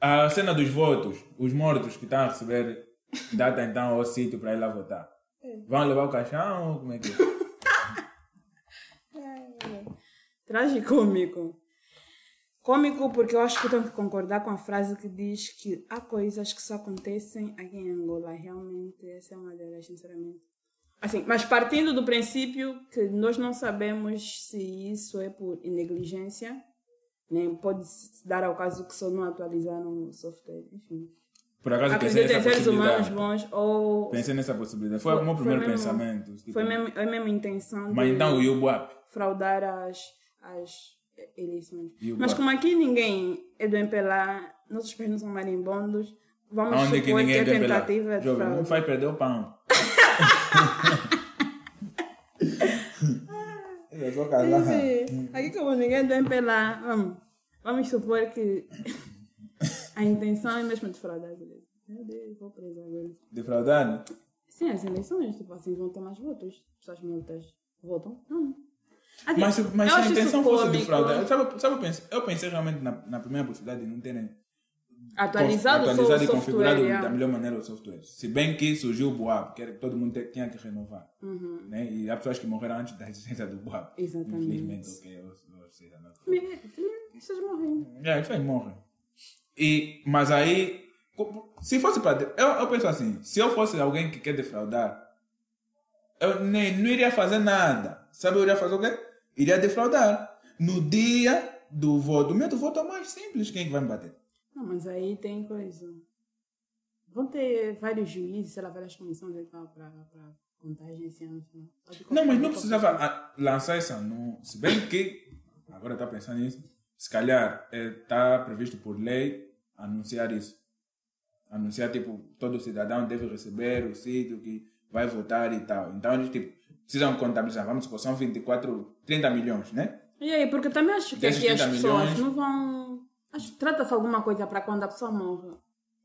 A cena dos votos. Os mortos que estão a receber data então ao sítio para ir lá votar. Vão levar o caixão ou como é que é? Tragicômico. Cômico porque eu acho que tenho que concordar com a frase que diz que há coisas que só acontecem aqui em Angola. Realmente, essa é uma delas, sinceramente. Assim, mas partindo do princípio que nós não sabemos se isso é por negligência, nem pode se dar ao caso que só não atualizaram o software, enfim. Por acaso pensei nessa possibilidade. Bons, ou... Pensei nessa possibilidade. Foi o meu primeiro pensamento. Tipo... Foi a mesma intenção. Mas então o UBAP. Fraudar as eleições. Mas como aqui ninguém é do MPLA, nossos pés não são marimbondos, vamos supor que ninguém é tentativa de fraude. Jovem, não faz perder o pão. Eu tô calado. Aqui como ninguém é do MPLA, vamos supor que a intenção é mesmo defraudar as eleições. Meu Deus, vou preso agora. Defraudar? Sim, as eleições, tipo assim, vão ter mais votos. As multas votam? Não. Assim, mas se a intenção fosse defraudar, eu pensei realmente na primeira possibilidade de não terem atualizado e configurado da melhor maneira o software. Se bem que surgiu o BUAP, que era que todo mundo tinha que renovar. Uhum. Né? E há pessoas que morreram antes da existência do BUAP. Exatamente. Infelizmente, vocês morrem. Vocês morrem. Mas aí, se fosse para... Eu penso assim, se eu fosse alguém que quer defraudar, eu não iria fazer nada. Sabe, eu iria fazer o quê? Iria defraudar. No dia do voto. O meu voto é mais simples. Quem é que vai me bater? Não, mas aí tem coisa. Vão ter vários juízes, sei lá, várias comissões e tal, para contagem esse ano. Não, mas não precisava lançar isso. Não. Se bem que, agora está pensando nisso, se calhar está previsto por lei anunciar isso. Anunciar, tipo, todo cidadão deve receber o sítio que vai votar e tal. Então, tipo, precisam contabilizar, vamos supor, são 24, 30 milhões, né? E aí, porque também acho que aqui as pessoas milhões... não vão... Acho que trata-se alguma coisa para quando a pessoa morre,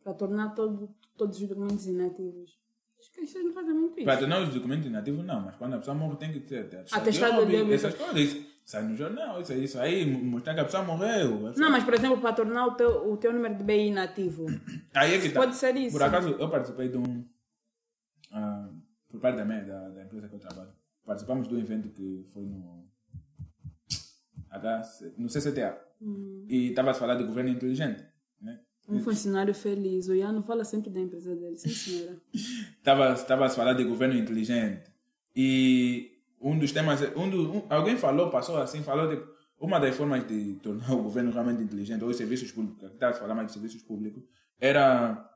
para tornar todos os documentos inativos. Acho que isso não faz muito isso. Para tornar os documentos inativos, não, mas quando a pessoa morre tem que ter atestado de óbito. Essas coisas, sai no jornal, isso aí, mostrar que a pessoa morreu. Não, mas por exemplo, para tornar o teu número de BI inativo. Aí é que pode ser isso. Por acaso, eu participei de um... por parte da empresa que eu trabalho, participamos de um evento que foi no CCTA. E estava a falar de governo inteligente, né? Um funcionário feliz. O Ian fala sempre da empresa dele, sim senhora. Estava a falar de governo inteligente e um dos temas, alguém falou de uma das formas de tornar o governo realmente inteligente ou os serviços públicos, estava a falar mais de serviços públicos, era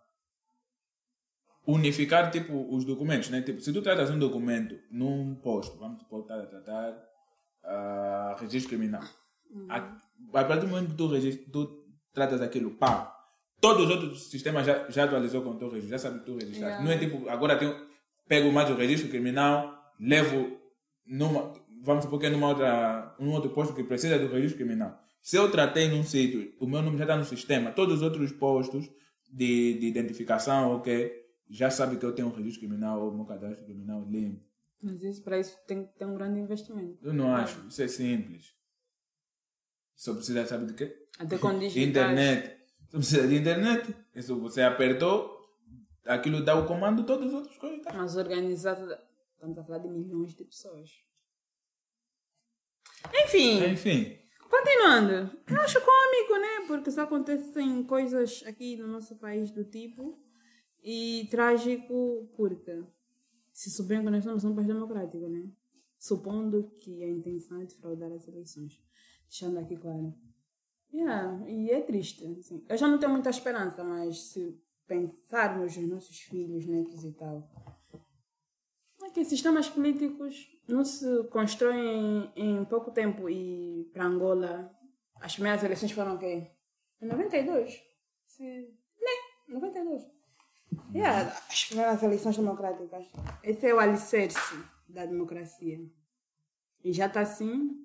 unificar, tipo, os documentos, né? Tipo, se tu tratas um documento num posto, vamos tratar registro criminal. A partir do momento que tu tratas aquilo, pá, todos os outros sistemas já atualizou com o teu registro, já sabe que tu registraste. Não é tipo, agora pego mais o registro criminal, levo numa, vamos supor que é num outro posto que precisa do registro criminal. Se eu tratei num sítio, o meu nome já está no sistema, todos os outros postos de identificação, ok, já sabe que eu tenho um registro criminal ou meu cadastro criminal limpo. Mas isso, para isso tem que ter um grande investimento. Eu não acho, isso é simples. Só precisa, sabe de quê? Até com digitais. Internet. Só precisa de internet. Isso você apertou, aquilo dá o comando, todas as outras coisas. Tá? Mas organizado, estamos a falar de milhões de pessoas. Enfim. Continuando, eu acho cômico, né? Porque só acontecem coisas aqui no nosso país do tipo, e trágico porque, se supõe que nós somos um país democrático, né? Supondo que a intenção é defraudar as eleições. Deixando aqui claro. E é triste. Assim. Eu já não tenho muita esperança, mas se pensarmos nos nossos filhos, netos e tal, é que sistemas políticos não se constroem em pouco tempo. E para Angola, as primeiras eleições foram o quê? Em 92? Né? 92. As primeiras eleições democráticas. Esse é o alicerce da democracia. E já está assim.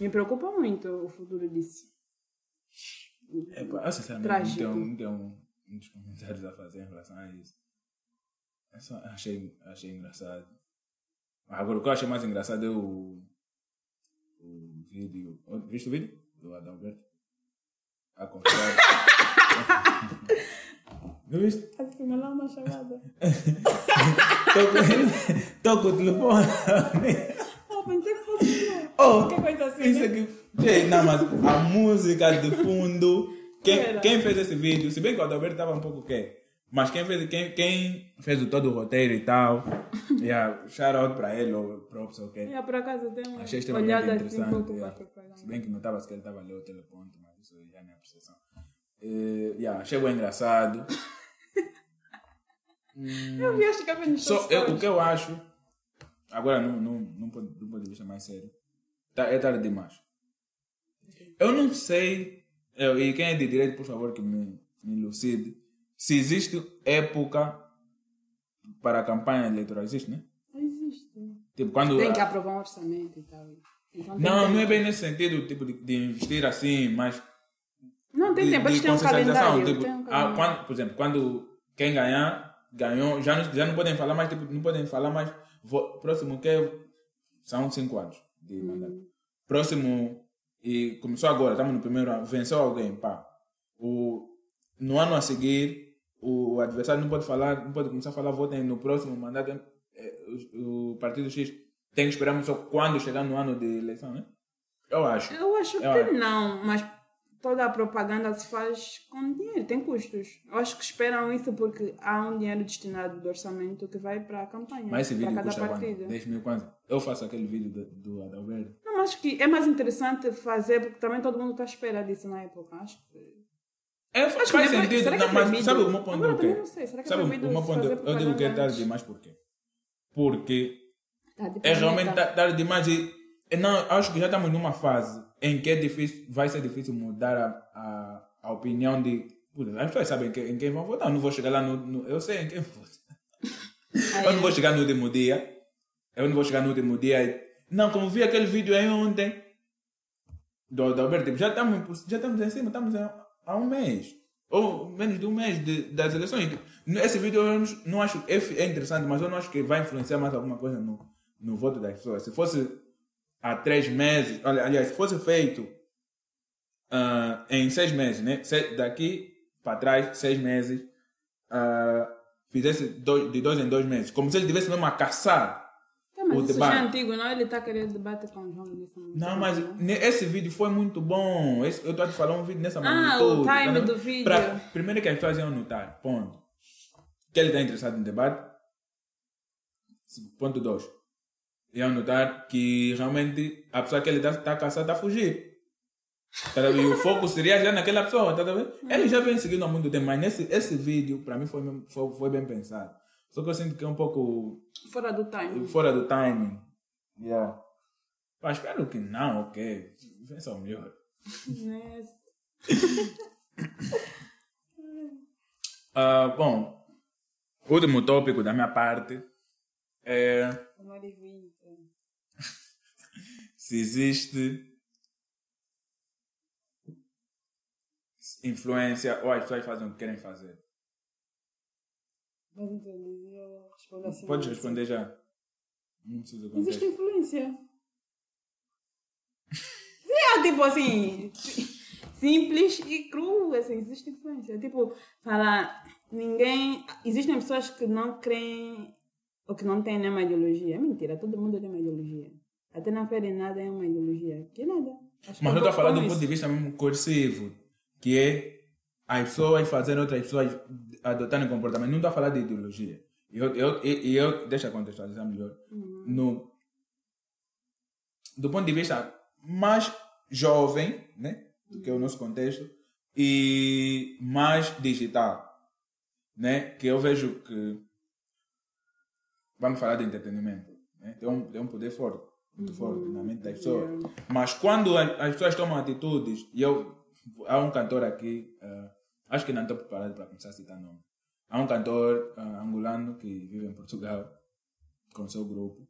Me preocupa muito o futuro disso. Eu sinceramente não tenho muitos comentários a fazer em relação a isso. Eu só achei engraçado. Agora, o que eu achei mais engraçado é o vídeo... Viste o vídeo? Do Adalberto? A conversar... Não viste? Acho que me dá uma chamada. Tô com o telefone. Oh, pensei que fosse o que coisa assim. Isso aqui... Não, mas a música de fundo... Quem fez esse vídeo? Se bem que o Adalberto estava um pouco quê? Mas quem fez todo o roteiro e tal, shout out para ele, ou props, ok? Por acaso tem uma olhada interessante, um pouco para se bem que não estava, se ele estava ali o telefone, mas isso já é minha percepção. Achei bem engraçado. Eu vi, acho que acabei de estar. O que eu acho, agora num ponto de vista mais sério, é tarde demais. Okay. Eu não sei, e quem é de direito, por favor, que me elucide, se existe época para a campanha eleitoral, existe, né? Existe. Tipo, quando tem que aprovar um orçamento e tal. Então, não é bem nesse sentido, tipo, de investir assim, mas... Não, tem tempo, mas tem um calendário. Tipo, quando, por exemplo, quando quem ganhou, já não podem falar mais, tipo, não podem falar mais, próximo que são 5 anos de mandato. Próximo, e começou agora, estamos no primeiro ano, venceu alguém, pá. No ano a seguir, o adversário não pode começar a falar, votem no próximo mandato, o Partido X tem que esperar só quando chegar no ano de eleição, né? Eu acho que não, mas toda a propaganda se faz com dinheiro, tem custos. Eu acho que esperam isso porque há um dinheiro destinado do orçamento que vai para a campanha. Mas esse vídeo custa quanto? 10 mil quanto? Eu faço aquele vídeo do Adalberto. Não, acho que é mais interessante fazer, porque também todo mundo está à espera disso na época, acho que... Faz sentido, não, mas sabe o meu ponto do quê? Sabe o meu ponto? Eu digo que é tarde demais, por quê? Porque é realmente tarde demais e não, acho que já estamos numa fase em que vai ser difícil mudar a opinião de... As pessoas sabem em quem vão votar, eu não vou chegar lá no... Eu sei em quem vou votar. Eu não vou chegar no último dia. Não, como vi aquele vídeo aí ontem do Alberto, já estamos em cima, estamos em... Há um mês, ou menos de um mês das eleições. Esse vídeo eu não acho, é interessante, mas eu não acho que vai influenciar mais alguma coisa no voto das pessoas. Se fosse há 3 meses, aliás, se fosse feito em 6 meses, né? Daqui para trás, 6 meses, fizesse de 2 em 2 meses, como se ele tivesse mesmo a caçar. Mas o isso debate. Já é antigo, não? Ele está querendo debate com o João nessa maneira. Não, mas esse vídeo foi muito bom. Eu estou a te falar um vídeo nessa maneira. O time do vídeo. Primeiro que as pessoas iam notar, ponto. Que ele está interessado no debate. Ponto 2. Iam notar que realmente a pessoa que ele está caçada está a fugir. E o foco seria já naquela pessoa, tá vendo? Ele já vem seguindo há muito tempo, mas esse vídeo, para mim, foi bem pensado. Só que eu sinto que é um pouco... Fora do timing. Yeah. Mas claro que não, ok. Vem só o melhor. Bom, o último tópico da minha parte é... Se existe influência ou as pessoas fazem o que querem fazer? Mas entendi, eu respondo assim. Podes responder já. Não precisa contexto. Existe influência. É tipo assim, simples e cru, assim, existe influência. Tipo, falar, ninguém... Existem pessoas que não creem ou que não têm nenhuma ideologia. É mentira, todo mundo tem uma ideologia. Até não querem nada é uma ideologia. Que nada. Acho mas eu estou falando do ponto de vista mesmo cursivo, que é as pessoas fazerem outras pessoas adotarem comportamento. Não estou a falar de ideologia. Eu deixa eu contextualizar melhor. Uhum. No, do ponto de vista mais jovem, né? Do que é o nosso contexto, e mais digital, né? Que eu vejo que vamos falar de entretenimento, né? Tem um poder forte, muito forte na mente das pessoas. Yeah. Mas quando as pessoas tomam atitudes, e eu há um cantor aqui, acho que não estou preparado para começar a citar nome. Há um cantor angolano que vive em Portugal com o seu grupo,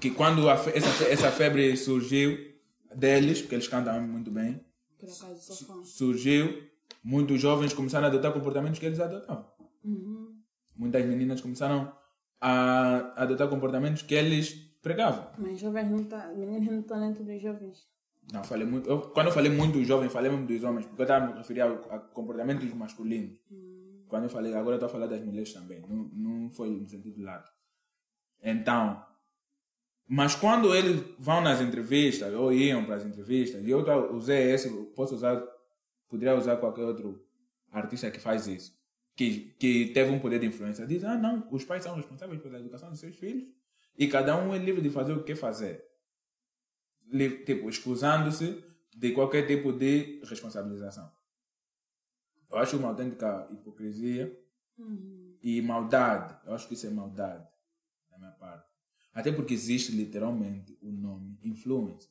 que quando essa febre surgiu deles, porque eles cantam muito bem, por acaso, sou fã. Surgiu, muitos jovens começaram a adotar comportamentos que eles adotavam. Uhum. Muitas meninas começaram a adotar comportamentos que eles pregavam. Mas jovens não tá, meninas não estão dentro dos jovens. Não, falei muito, quando eu falei muito jovem, falei muito dos homens, porque eu estava me referindo a comportamentos masculinos. Quando eu falei, agora eu estou a falar das mulheres também, não foi no sentido lato. Então, mas quando eles vão nas entrevistas, ou iam para as entrevistas, e eu usei esse, poderia usar qualquer outro artista que faz isso, que teve um poder de influência, diz, não, os pais são responsáveis pela educação dos seus filhos, e cada um é livre de fazer o que fazer. Tipo, excusando-se de qualquer tipo de responsabilização. Eu acho uma autêntica hipocrisia e maldade. Eu acho que isso é maldade, da minha parte. Até porque existe literalmente o nome influência.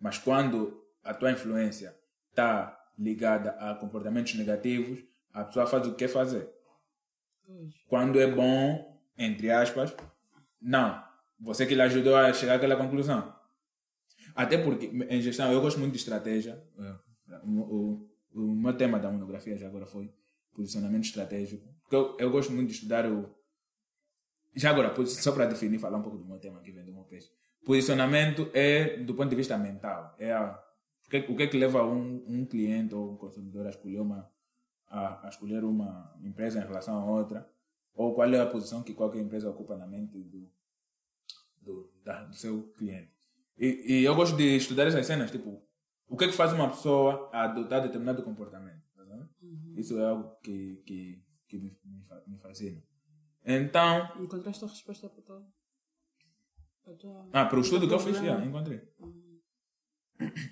Mas quando a tua influência está ligada a comportamentos negativos, a pessoa faz o que fazer. Quando é bom, entre aspas, não. Você que lhe ajudou a chegar àquela conclusão. Até porque, em gestão, eu gosto muito de estratégia. O meu tema da monografia já agora foi posicionamento estratégico. Eu gosto muito de estudar o... Já agora, só para definir, falar um pouco do meu tema aqui, vendo o meu peixe. Posicionamento é do ponto de vista mental. O que é que leva um cliente ou um consumidor a escolher uma empresa em relação a outra? Ou qual é a posição que qualquer empresa ocupa na mente do seu cliente? E eu gosto de estudar essas cenas, tipo... O que é que faz uma pessoa a adotar determinado comportamento? Tá vendo? Uhum. Isso é algo que me fascina. Então... Encontraste a resposta para tua... para o estudo que eu fiz, já, encontrei.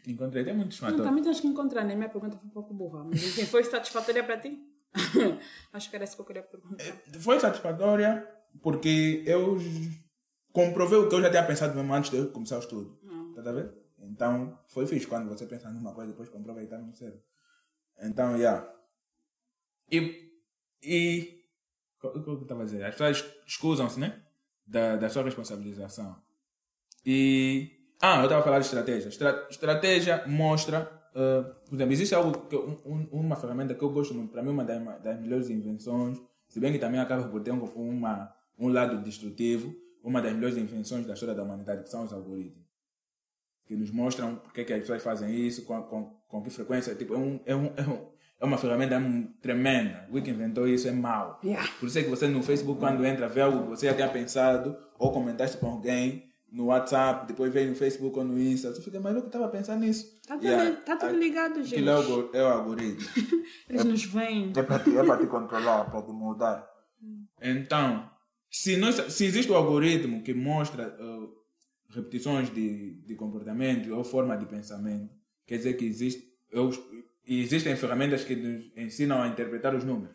Encontrei, tem muitos fatores. Também tens que encontrar, né? Minha pergunta foi um pouco burra, mas enfim, foi satisfatória para ti? Acho que era isso que eu queria perguntar. Foi satisfatória porque eu comprovei o que eu já tinha pensado mesmo antes de eu começar o estudo. Tá vendo? Então, foi fixe quando você pensa numa coisa e depois comprova e está no sério. Então, já. Yeah. E o que eu estava a dizer? As pessoas escusam-se, né? Da sua responsabilização. E... eu estava a falar de estratégia. Estratégia mostra... por exemplo, existe algo que uma ferramenta que eu gosto muito. Para mim, uma das melhores invenções, se bem que também acaba por ter um lado destrutivo, uma das melhores invenções da história da humanidade, que são os algoritmos. Que nos mostram porque é que as pessoas fazem isso, com que frequência. Tipo, é uma ferramenta tremenda. O que inventou isso é mau. Yeah. Por isso é que você no Facebook, quando entra, vê algo que você já tinha pensado, ou comentaste com alguém no WhatsApp, depois vem no Facebook ou no Insta. Você fica, mas eu que estava pensando nisso. Tá tudo ligado, gente. Aquilo é o algoritmo. Eles nos veem. É para te controlar, para te mudar. Então, se existe um algoritmo que mostra... repetições de comportamento ou forma de pensamento, quer dizer que existem ferramentas que nos ensinam a interpretar os números,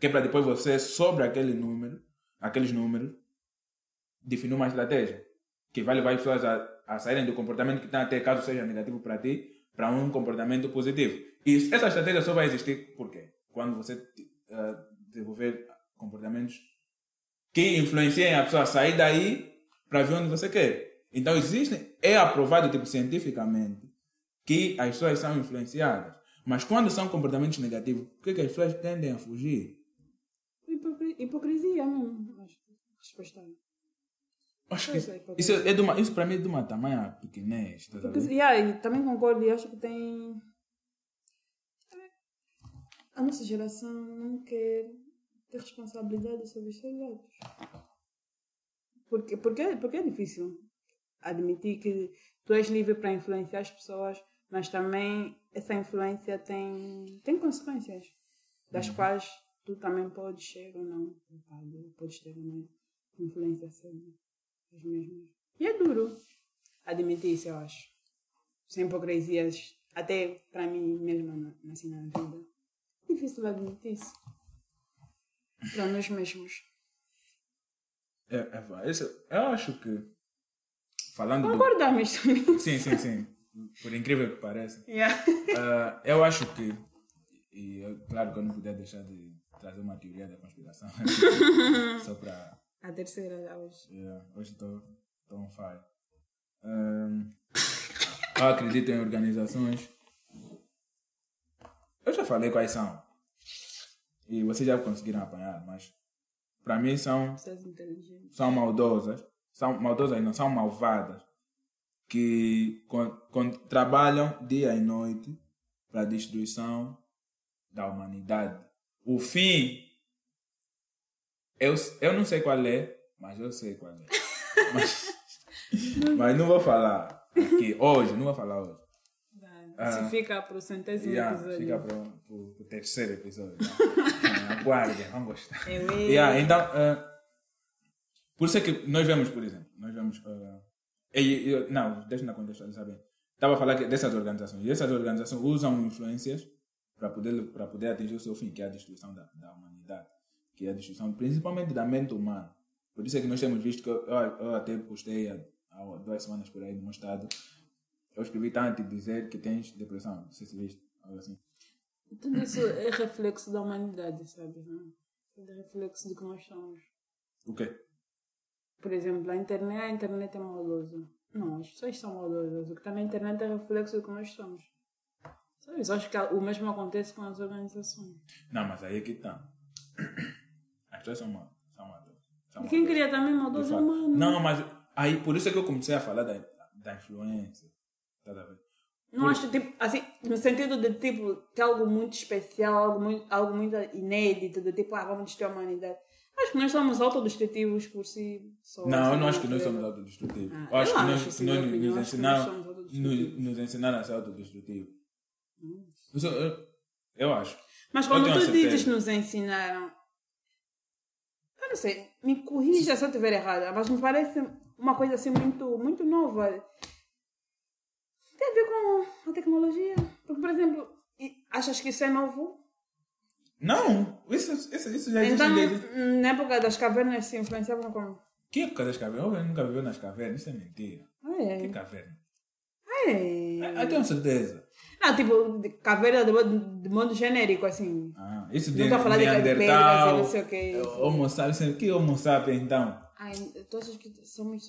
que é para depois você, sobre aqueles números, definir uma estratégia que vai levar as pessoas a saírem do comportamento que estão até, caso seja negativo para ti, para um comportamento positivo. E essa estratégia só vai existir porque quando você desenvolver comportamentos que influenciem a pessoa a sair daí para ver onde você quer. Então é aprovado, tipo, cientificamente, que as pessoas são influenciadas. Mas quando são comportamentos negativos, o que é que as pessoas tendem a fugir? Hipocrisia mesmo. Acho que despertaram. Acho que isso para mim é de uma tamanha pequenez. Tá e também concordo e acho que tem... A nossa geração não quer ter responsabilidade sobre os seus atos. Porque é difícil admitir que tu és livre para influenciar as pessoas, mas também essa influência tem consequências, das quais tu também podes ser ou não culpado, podes ter uma influência sobre as mesmas. E é duro admitir isso, eu acho. Sem hipocrisias, até para mim mesma, assim, na vida. É difícil admitir isso. Para nós mesmos. Eu acho que... falando concordamos também. Sim. Por incrível que pareça. Yeah. Eu acho que... claro que eu não podia deixar de trazer uma teoria da conspiração. Só para... A terceira já hoje. Yeah, hoje estou on fire. Eu acredito em organizações. Eu já falei quais são. E vocês já conseguiram apanhar, mas para mim são maldosas. São maldosas, não são malvadas. Que trabalham dia e noite para a destruição da humanidade. O fim... Eu não sei qual é, mas eu sei qual é. Mas não vou falar aqui hoje, Se fica para o centésimo episódio. Se fica para o terceiro episódio. Aguardem, vão gostar. Então, por isso é que nós vemos, por exemplo, deixa-me contextualizar bem. Estava a falar que dessas organizações. E essas organizações usam influências para poder atingir o seu fim, que é a destruição da humanidade. Que é a destruição, principalmente da mente humana. Por isso é que nós temos visto que eu até postei há 2 semanas por aí no meu estado. Eu escrevi tanto e dizer que tens depressão. Não sei se viste, algo assim. Tudo isso é reflexo da humanidade, sabe? Né? É reflexo do que nós somos. O quê? Por exemplo, a internet é maldosa. Não, as pessoas são maldosas. O que está na internet é reflexo do que nós somos. Sabe? Eu acho que o mesmo acontece com as organizações. Não, mas aí é que está. As pessoas são maldosas. E quem queria também maldoso é humano. Não, mas aí por isso é que eu comecei a falar da influência. Tá a ver? Não acho, tipo, assim, no sentido de, tipo, ter algo muito especial, algo muito inédito, de tipo, vamos destruir a humanidade. Acho que nós somos autodestrutivos por si só. Não, eu não acho que nós somos autodestrutivos. Eu acho que nos ensinaram a ser autodestrutivos. Eu acho. Mas quando tu dizes nos ensinaram... Eu não sei, me corrija se eu estiver errada, mas me parece uma coisa assim muito, muito nova. Tem a ver com a tecnologia. Porque, por exemplo, achas que isso é novo? Não, isso já existe. Então, na época das cavernas se influenciavam como? Que época das cavernas? Eu nunca viveu nas cavernas, isso é mentira. Que caverna? Eu tenho certeza. Não, tipo, caverna de modo genérico, assim. Isso de Neandertal, não sei o que. Homo sapiens, que Homo sapiens, então? Todos que somos,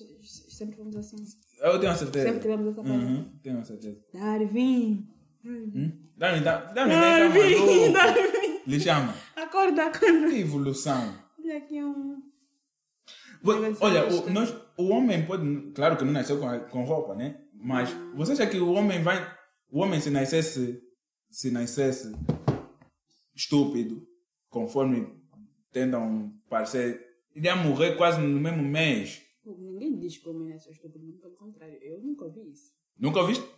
sempre fomos assim. Eu tenho certeza. Sempre tivemos essa coisa. Tenho certeza. Darwin. Lhe chama. Acorda. Que evolução. Olha aqui Olha, o homem pode... Claro que não nasceu com roupa, né? Mas você acha que o homem vai... O homem se nascesse estúpido, conforme tendo um parceiro, iria morrer quase no mesmo mês. Ninguém diz que o homem nasceu estúpido, pelo contrário, eu nunca ouvi isso. Nunca ouviste?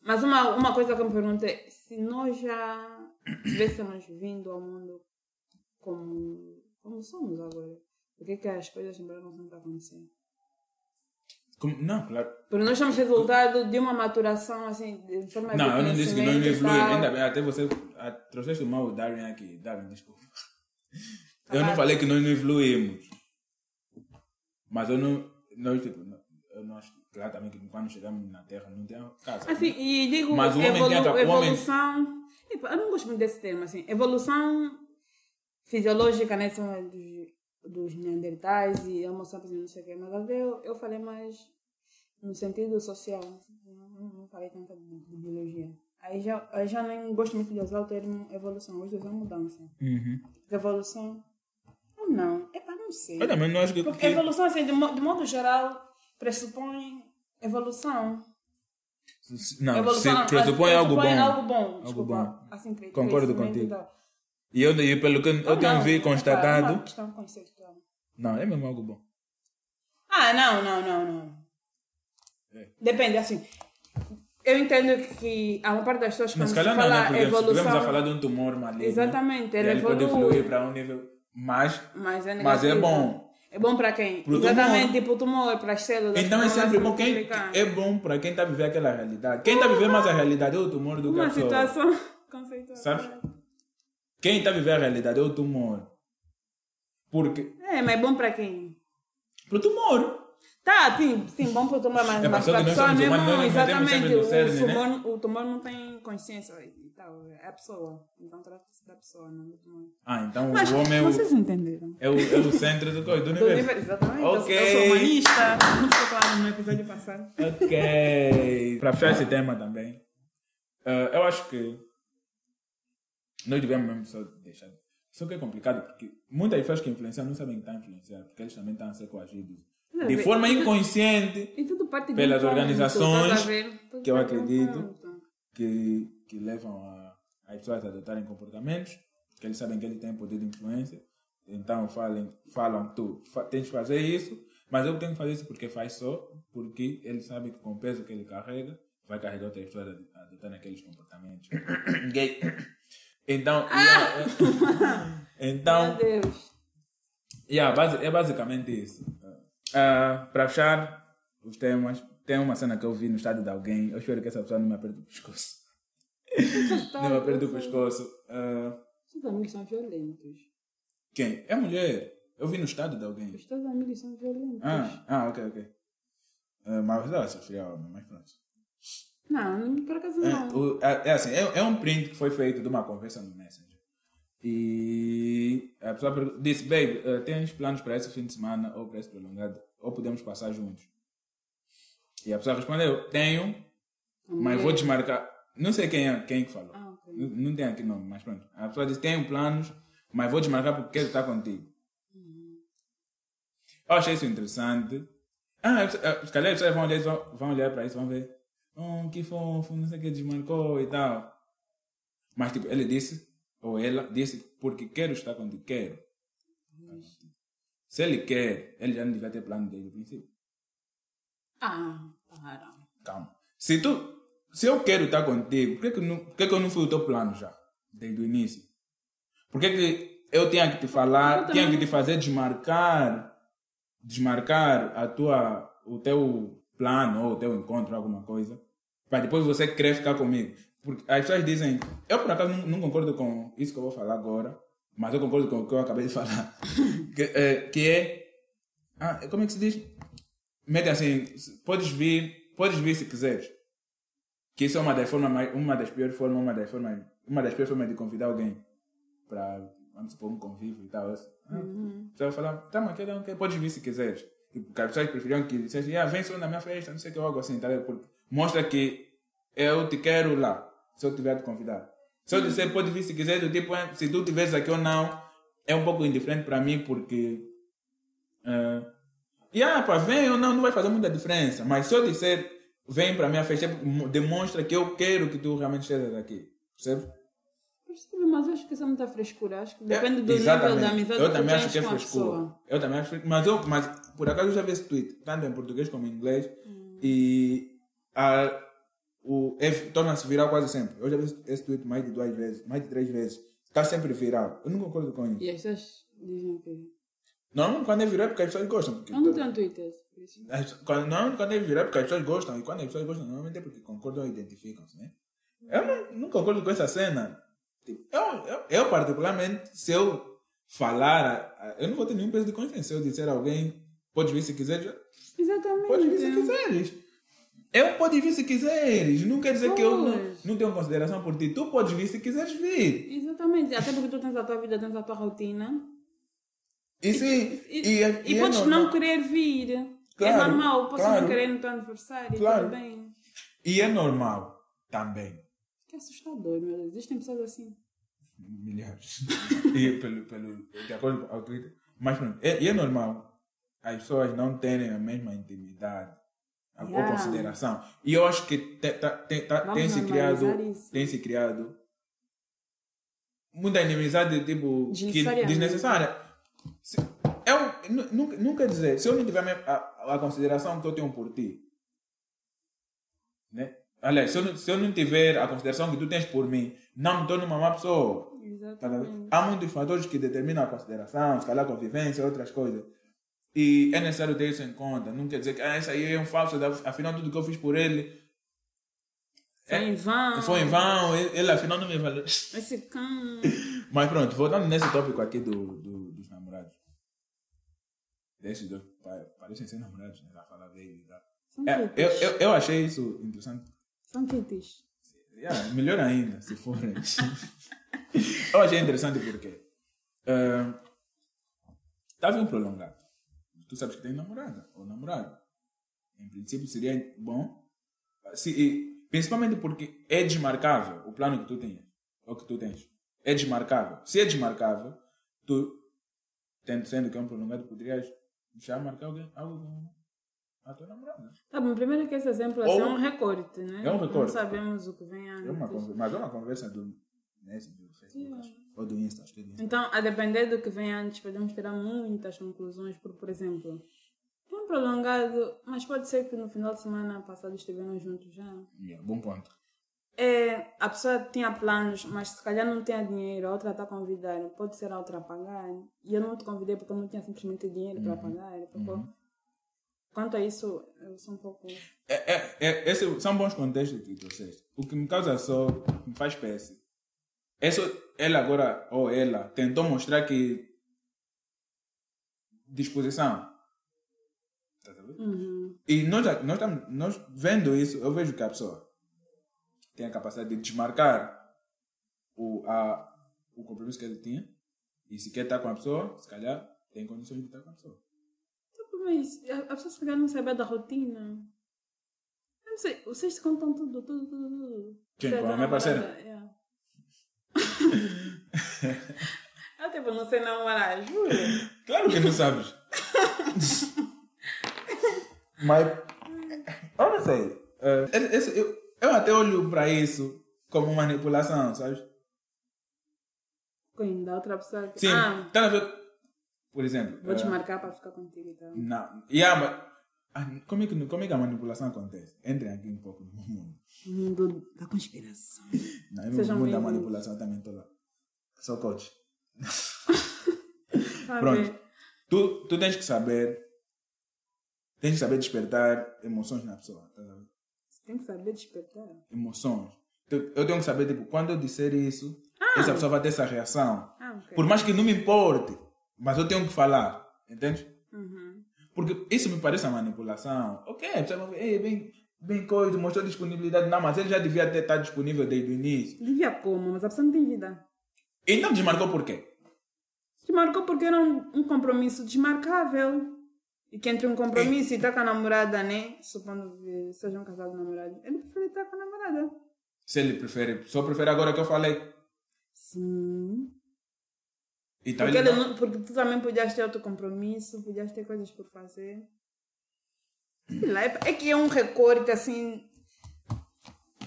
Mas uma coisa que eu me perguntei, se nós já tivéssemos vindo ao mundo como somos agora, por que as coisas ainda não estão acontecendo? Não, claro. Porque nós somos resultado de uma maturação, assim, de forma... Não, eu não disse que nós não evoluímos. Ainda bem, até você trouxeste mal o Darwin aqui. Darwin, desculpa. Eu não falei que nós não evoluímos. Mas eu não... Nós, tipo, eu não acho... Claro também que quando chegamos na Terra não tem casa. Assim, não. E digo, mas o homem evolução... Eu não gosto muito desse termo, assim. Evolução fisiológica, né? Dos neandertais e Homo sapiens, não sei o que, mas eu falei mais no sentido social, não falei tanto de biologia. Aí já não gosto muito de usar o termo evolução, hoje usa mudança. Uhum. Evolução, ou não, não sei. Eu também não acho que... Porque evolução, assim, de modo geral, pressupõe evolução. Não, evolução, se pressupõe algo bom. Algo bom. Assim, concordo contigo. E eu, pelo que eu tenho visto, constatado... É uma questão conceitual. Não, é mesmo algo bom. Ah, não. É. Depende, assim... Eu entendo que a maior parte das pessoas, quando se fala evolução... Mas a falar de um tumor maligno. Exatamente, ele evolui. Pode evoluir para um nível... Mas é bom. É bom para quem? Pro exatamente, tumor. Tipo o tumor, para as células. Então é sempre bom. Quem é bom para quem está a viver aquela realidade. Quem está a viver mais a realidade é o tumor do que a pessoa. Uma situação conceitual. Sabe? Quem está a viver a realidade é o tumor. Porque... É, mas é bom para quem? Para o tumor. Tá, sim, bom para o tumor, mas para a pessoa mesmo, exatamente, o tumor não tem consciência e tal, é a pessoa, então trata-se da pessoa, não do tumor. Ah, então mas o homem é o... Vocês entenderam. É o centro do universo. Exatamente, okay. Eu sou humanista, não ficou claro no episódio passado. Ok, para fechar esse tema também, eu acho que nós devemos mesmo só deixar, só que é complicado, porque muitas pessoas que influenciam não sabem que estão influenciando, porque eles também estão a ser coagidos. De forma inconsciente, pelas organizações que eu acredito que levam as pessoas a adotarem comportamentos, porque eles sabem que eles têm poder de influência, então falam tu tens que fazer isso, mas eu tenho que fazer isso porque faz só, porque ele sabe que com o peso que ele carrega, vai carregar outras pessoas a adotarem aqueles comportamentos. Gay. Então, então é basicamente isso. Para fechar os temas, tem uma cena que eu vi no estádio de alguém. Eu espero que essa pessoa não me aperte o pescoço. Não me aperte o pescoço. Os amigos são violentos. Quem? É mulher. Eu vi no estádio de alguém. Os teus amigos são violentos. Ah, ok. Mas ela sofreu homem, mas pronto. Não, por acaso não. É assim, é um print que foi feito de uma conversa no Messenger. E a pessoa disse: baby, tens planos para esse fim de semana ou para esse prolongado? Ou podemos passar juntos? E a pessoa respondeu: tenho, mas vou desmarcar. Não sei quem que falou. Okay. Não tem aqui nome, mas pronto. A pessoa disse: tenho planos, mas vou desmarcar porque quero estar contigo. Eu achei isso interessante. Se calhar as pessoas vão olhar para isso, vão ver: que fofo, não sei o que, desmarcou e tal. Mas tipo, ele disse. Ou ela disse, porque quero estar contigo, quero. Se ele quer, ele já não devia ter plano desde o princípio. Para. Calma. Se eu quero estar contigo, por que eu não fui o teu plano já, desde o início? Por que eu tinha que te falar, tinha que te fazer desmarcar o teu plano ou o teu encontro, alguma coisa, para depois você querer ficar comigo? Porque as pessoas dizem, eu por acaso não concordo com isso que eu vou falar agora, mas eu concordo com o que eu acabei de falar. Como é que se diz? Metem assim, podes vir se quiseres. Que isso é uma das piores formas de convidar alguém para, vamos supor, um convívio e tal. Você vai falar, tá, mas podes vir se quiseres. E as pessoas preferiam que dissessem, vem só na minha festa, não sei o que, algo assim, tá? Porque mostra que eu te quero lá, se eu tiver de convidar. Se eu disser, pode vir se quiser, do tipo, se tu estiveres aqui ou não, é um pouco indiferente para mim, porque... para vem ou não vai fazer muita diferença. Mas se eu disser, vem para minha festa, demonstra que eu quero que tu realmente estejas aqui. Percebe? Mas eu acho que isso é muita frescura. Acho que depende do nível da amizade. Eu também acho que é frescura. Eu também acho que... Mas por acaso eu já vi esse tweet, tanto em português como em inglês. E... torna-se viral quase sempre. Eu já vi esse tweet mais de 2 vezes, mais de 3 vezes. Está sempre viral. Eu não concordo com isso. E as pessoas dizem o quê? Não, quando é viral é porque as pessoas gostam. Porque eu não tenho Twitter. Não, quando é viral é porque as pessoas gostam. E quando as pessoas gostam, normalmente é porque concordam e identificam-se, né? Eu não concordo com essa cena. Eu particularmente, se eu falar, eu não vou ter nenhum peso de consciência. Se eu disser a alguém, pode vir se quiser. Exatamente. Pode vir se quiseres. Eu pode vir se quiseres, não quer dizer que eu não tenho consideração por ti. Tu podes vir se quiseres vir. Exatamente, até porque tu tens a tua vida, tens a tua rotina. E podes não querer vir. Claro, é normal, podes não querer no teu aniversário, claro. Também. E é normal também. Que assustador, meu Deus. Existem pessoas assim. Milhares. E de acordo com a Twitter. Mas é normal. As pessoas não terem a mesma intimidade ou consideração. E eu acho que tem se criado muita inimizade tipo, desnecessária. Não quer dizer, se eu não tiver a consideração que eu tenho por ti, né? Aliás, se eu não tiver a consideração que tu tens por mim, não me torno uma má pessoa. Exatamente. Há muitos fatores que determinam a consideração, se calhar a convivência, outras coisas. E é necessário ter isso em conta. Não quer dizer que essa aí é um falso, afinal tudo que eu fiz por ele foi em vão, ele afinal não me valeu. Esse cão. Mas pronto, voltando nesse tópico aqui dos namorados. Desses dois parecem ser namorados, né? Falar dele, tá? Eu achei isso interessante. São quentes. Melhor ainda, se for. Eu achei interessante porque estava em prolongado. Tu sabes que tem namorada ou namorado. Em princípio seria bom, principalmente porque é desmarcável o plano que tu tens. Ou que tu tens. É desmarcável. Se é desmarcável, tu, sendo que é um prolongado, poderias já marcar algo com a tua namorada. Tá bom, primeiro que esse exemplo assim, é um recorte, né? É um recorte. Não sabemos o que vem antes. Mas é uma conversa do Facebook, acho. Ou do Insta, acho que é do Insta. Então, a depender do que vem antes, podemos tirar muitas conclusões. Por exemplo, é um prolongado, mas pode ser que no final de semana passado estiveram juntos já. Bom ponto. A pessoa tinha planos, mas se calhar não tinha dinheiro. A outra está a convidar, pode ser a outra a pagar. E eu não te convidei porque eu não tinha simplesmente dinheiro para pagar. Quanto a isso, eu sou um pouco... Esses são bons contextos que trouxeste. O que me causa só, me faz péssimo. Ele agora, ou ela, tentou mostrar que... disposição. Tá sabendo? Uhum. E nós vendo isso, eu vejo que a pessoa tem a capacidade de desmarcar o compromisso que ele tinha. E se quer estar com a pessoa, se calhar tem condições de estar com a pessoa. Mas a pessoa se calhar não sabe da rotina. Eu não sei, vocês se contam tudo. Quem? Com a minha parceira? Eu tipo, não sei namorar, juro. Claro que não sabes. Mas eu não sei. Eu até olho para isso como manipulação, sabes? Da outra pessoa que... Sim, tá a ver. Por exemplo... Vou te marcar para ficar contigo e tal. Não. Como é que a manipulação acontece? Entrem aqui um pouco no mundo. O mundo da conspiração. Não, é o mundo da manipulação também estou lá. Sou coach. Pronto. Tu tens que saber... Tens que saber despertar emoções na pessoa. Tá vendo? Você tem que saber despertar? Emoções. Eu tenho que saber, tipo, quando eu disser isso, essa pessoa vai ter essa reação. Okay. Por mais que não me importe... Mas eu tenho que falar, entende? Uhum. Porque isso me parece uma manipulação. Ok, bem coisa, mostrou disponibilidade. Não, mas ele já devia ter estado disponível desde o início. Devia como? Mas a pessoa não tem vida. Então desmarcou por quê? Desmarcou porque era um compromisso desmarcável. E que entre um compromisso e estar com a namorada, né? Supondo que seja um casal de namorado. Ele prefere estar com a namorada. Se ele prefere, só prefere agora que eu falei. Sim... Então porque tu também podias ter outro compromisso, podias ter coisas por fazer. Sei lá, é que é um recorte assim.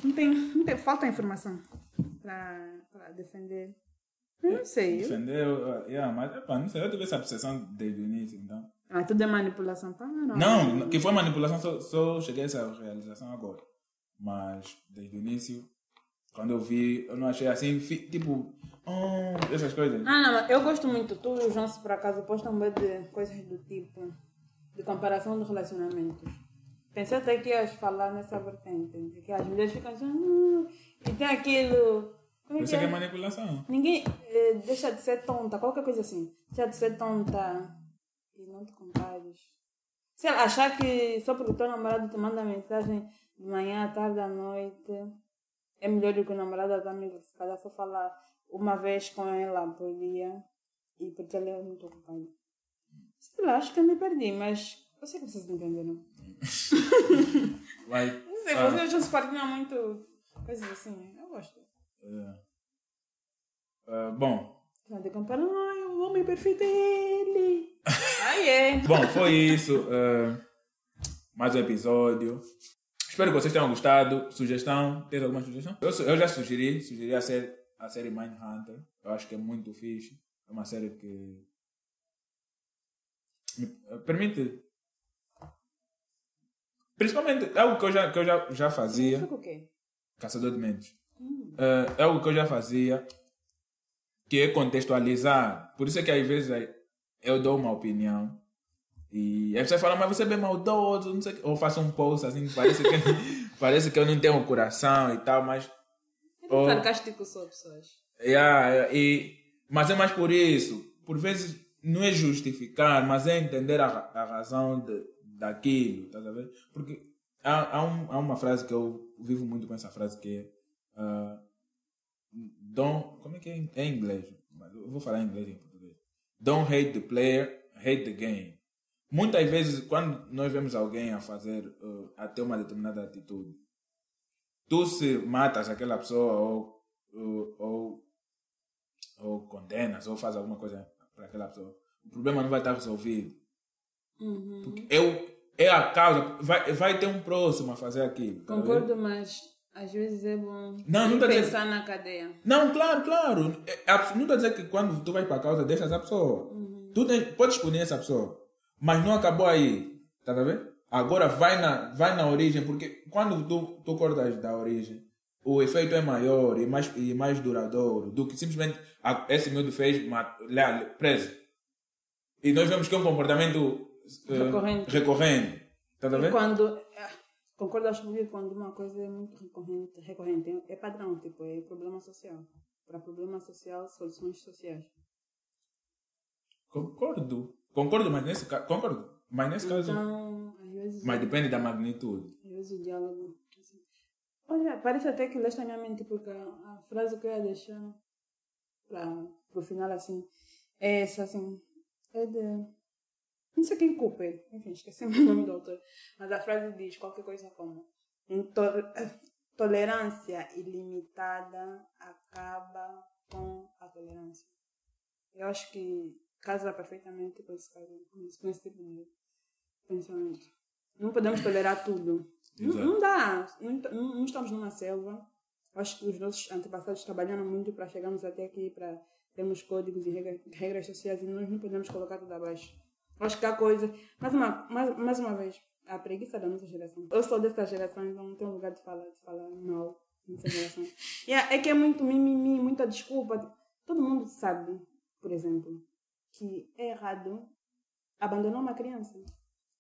Não tem falta informação para defender. Eu não sei. Defender, mas epa, não sei, eu tive essa obsessão desde o início, então. Tudo é manipulação, tá? Não, que foi manipulação, só cheguei a essa realização agora. Mas desde o início, quando eu vi, eu não achei assim, tipo. Essas coisas. Não, eu gosto muito. Tu e o João, se por acaso, postam bem de coisas do tipo de comparação de relacionamentos. Pensei até que ias falar nessa vertente, de que as mulheres ficam assim, e tem aquilo. Isso aqui é manipulação. Ninguém deixa de ser tonta, qualquer coisa assim. Deixa de ser tonta e não te compares. Se ela achar que só porque o teu namorado te manda mensagem de manhã, à tarde, à noite, é melhor do que o namorado da amiga, se calhar só falar uma vez com ela por dia e porque ela é muito ocupada. Sei lá, acho que eu me perdi, mas eu sei que vocês entenderam. Não sei, vocês já se partiam muito. Coisas assim, eu gosto. Bom. Nada comparando, o homem perfeito é ele. Aí é. Bom, foi isso. Mais um episódio. Espero que vocês tenham gostado. Sugestão? Tem alguma sugestão? Eu já sugeri a série Mindhunter. Eu acho que é muito fixe. É uma série que me permite. Principalmente, algo que eu já fazia. Fica o quê? Caçador de mentes. É algo que eu já fazia, que é contextualizar. Por isso é que às vezes eu dou uma opinião e a pessoa fala, mas você é bem maldoso, não sei o que. Ou faço um post assim, parece que eu não tenho coração e tal, mas... É um sarcástico só, pessoas. Mas é mais por isso. Por vezes não é justificar, mas é entender a razão daquilo, tá vendo? Porque há uma frase que eu vivo muito com essa frase, que é... como é que é em inglês? Mas eu vou falar em inglês e em português. Don't hate the player, hate the game. Muitas vezes, quando nós vemos alguém a fazer, a ter uma determinada atitude, tu se matas aquela pessoa ou condenas ou faz alguma coisa para aquela pessoa, o problema não vai estar resolvido. Uhum. Porque é a causa, vai ter um próximo a fazer aquilo. Concordo, mas... Às vezes é bom não pensar dizer... na cadeia. Não, claro. Não está a dizer que quando tu vais para a causa, deixas a pessoa. Uhum. Tu podes punir essa pessoa. Mas não acabou aí. Tá vendo? Agora vai na origem, porque quando tu cortas da origem, o efeito é maior e mais duradouro do que simplesmente esse miúdo fez preso. E nós vemos que é um comportamento recorrente. Tá vendo? Concordo, acho que quando uma coisa é muito recorrente, é padrão, tipo, é problema social. Para problema social, soluções sociais. Concordo, mas nesse caso... Então, às vezes... Mas depende da magnitude. Às vezes o diálogo... Assim. Olha, parece até que leste a minha mente, porque a frase que eu ia deixar para o final, assim, é essa, assim, é de... Não sei quem culpa ele. Enfim, esqueci o nome do autor. Mas a frase diz qualquer coisa como... Tolerância ilimitada acaba com a tolerância. Eu acho que casa perfeitamente com esse tipo de pensamento. Não podemos tolerar tudo. Não dá. Não estamos numa selva. Acho que os nossos antepassados trabalharam muito para chegarmos até aqui, para termos códigos e regras sociais, e nós não podemos colocar tudo abaixo. Acho que há coisas... Mais uma vez, a preguiça da nossa geração. Eu sou dessa geração, então não tenho lugar de falar mal nessa geração. É que é muito mimimi, muita desculpa. Todo mundo sabe, por exemplo, que é errado abandonar uma criança.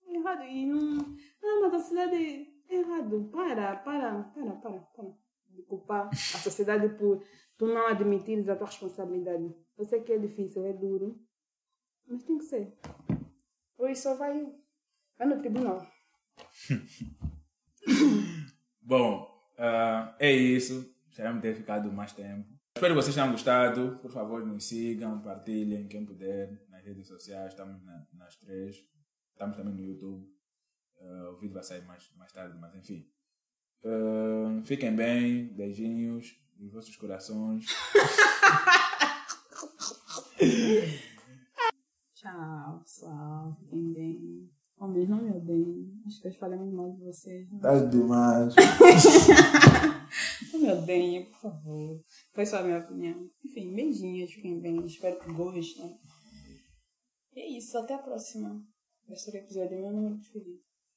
É errado. E não... Ah, mas a sociedade é errado. Para de culpar a sociedade por tu não admitires a tua responsabilidade. Eu sei que é difícil, é duro, mas tem que ser. Hoje só vai no tribunal. Bom, é isso. Esperamos ter ficado mais tempo. Espero que vocês tenham gostado. Por favor, nos sigam, partilhem, quem puder, nas redes sociais. Estamos nas 3. Estamos também no YouTube. O vídeo vai sair mais tarde, mas enfim. Fiquem bem. Beijinhos nos vossos corações. Tchau, pessoal. Fiquem bem. Ou mesmo não me odeiem. Acho que eu falei muito mal de vocês. Tá demais. Não me odeiem, por favor. Foi só a minha opinião. Enfim, beijinhos. Fiquem bem. Espero que gostem. E é isso. Até a próxima. Vai ser o episódio meu número preferido.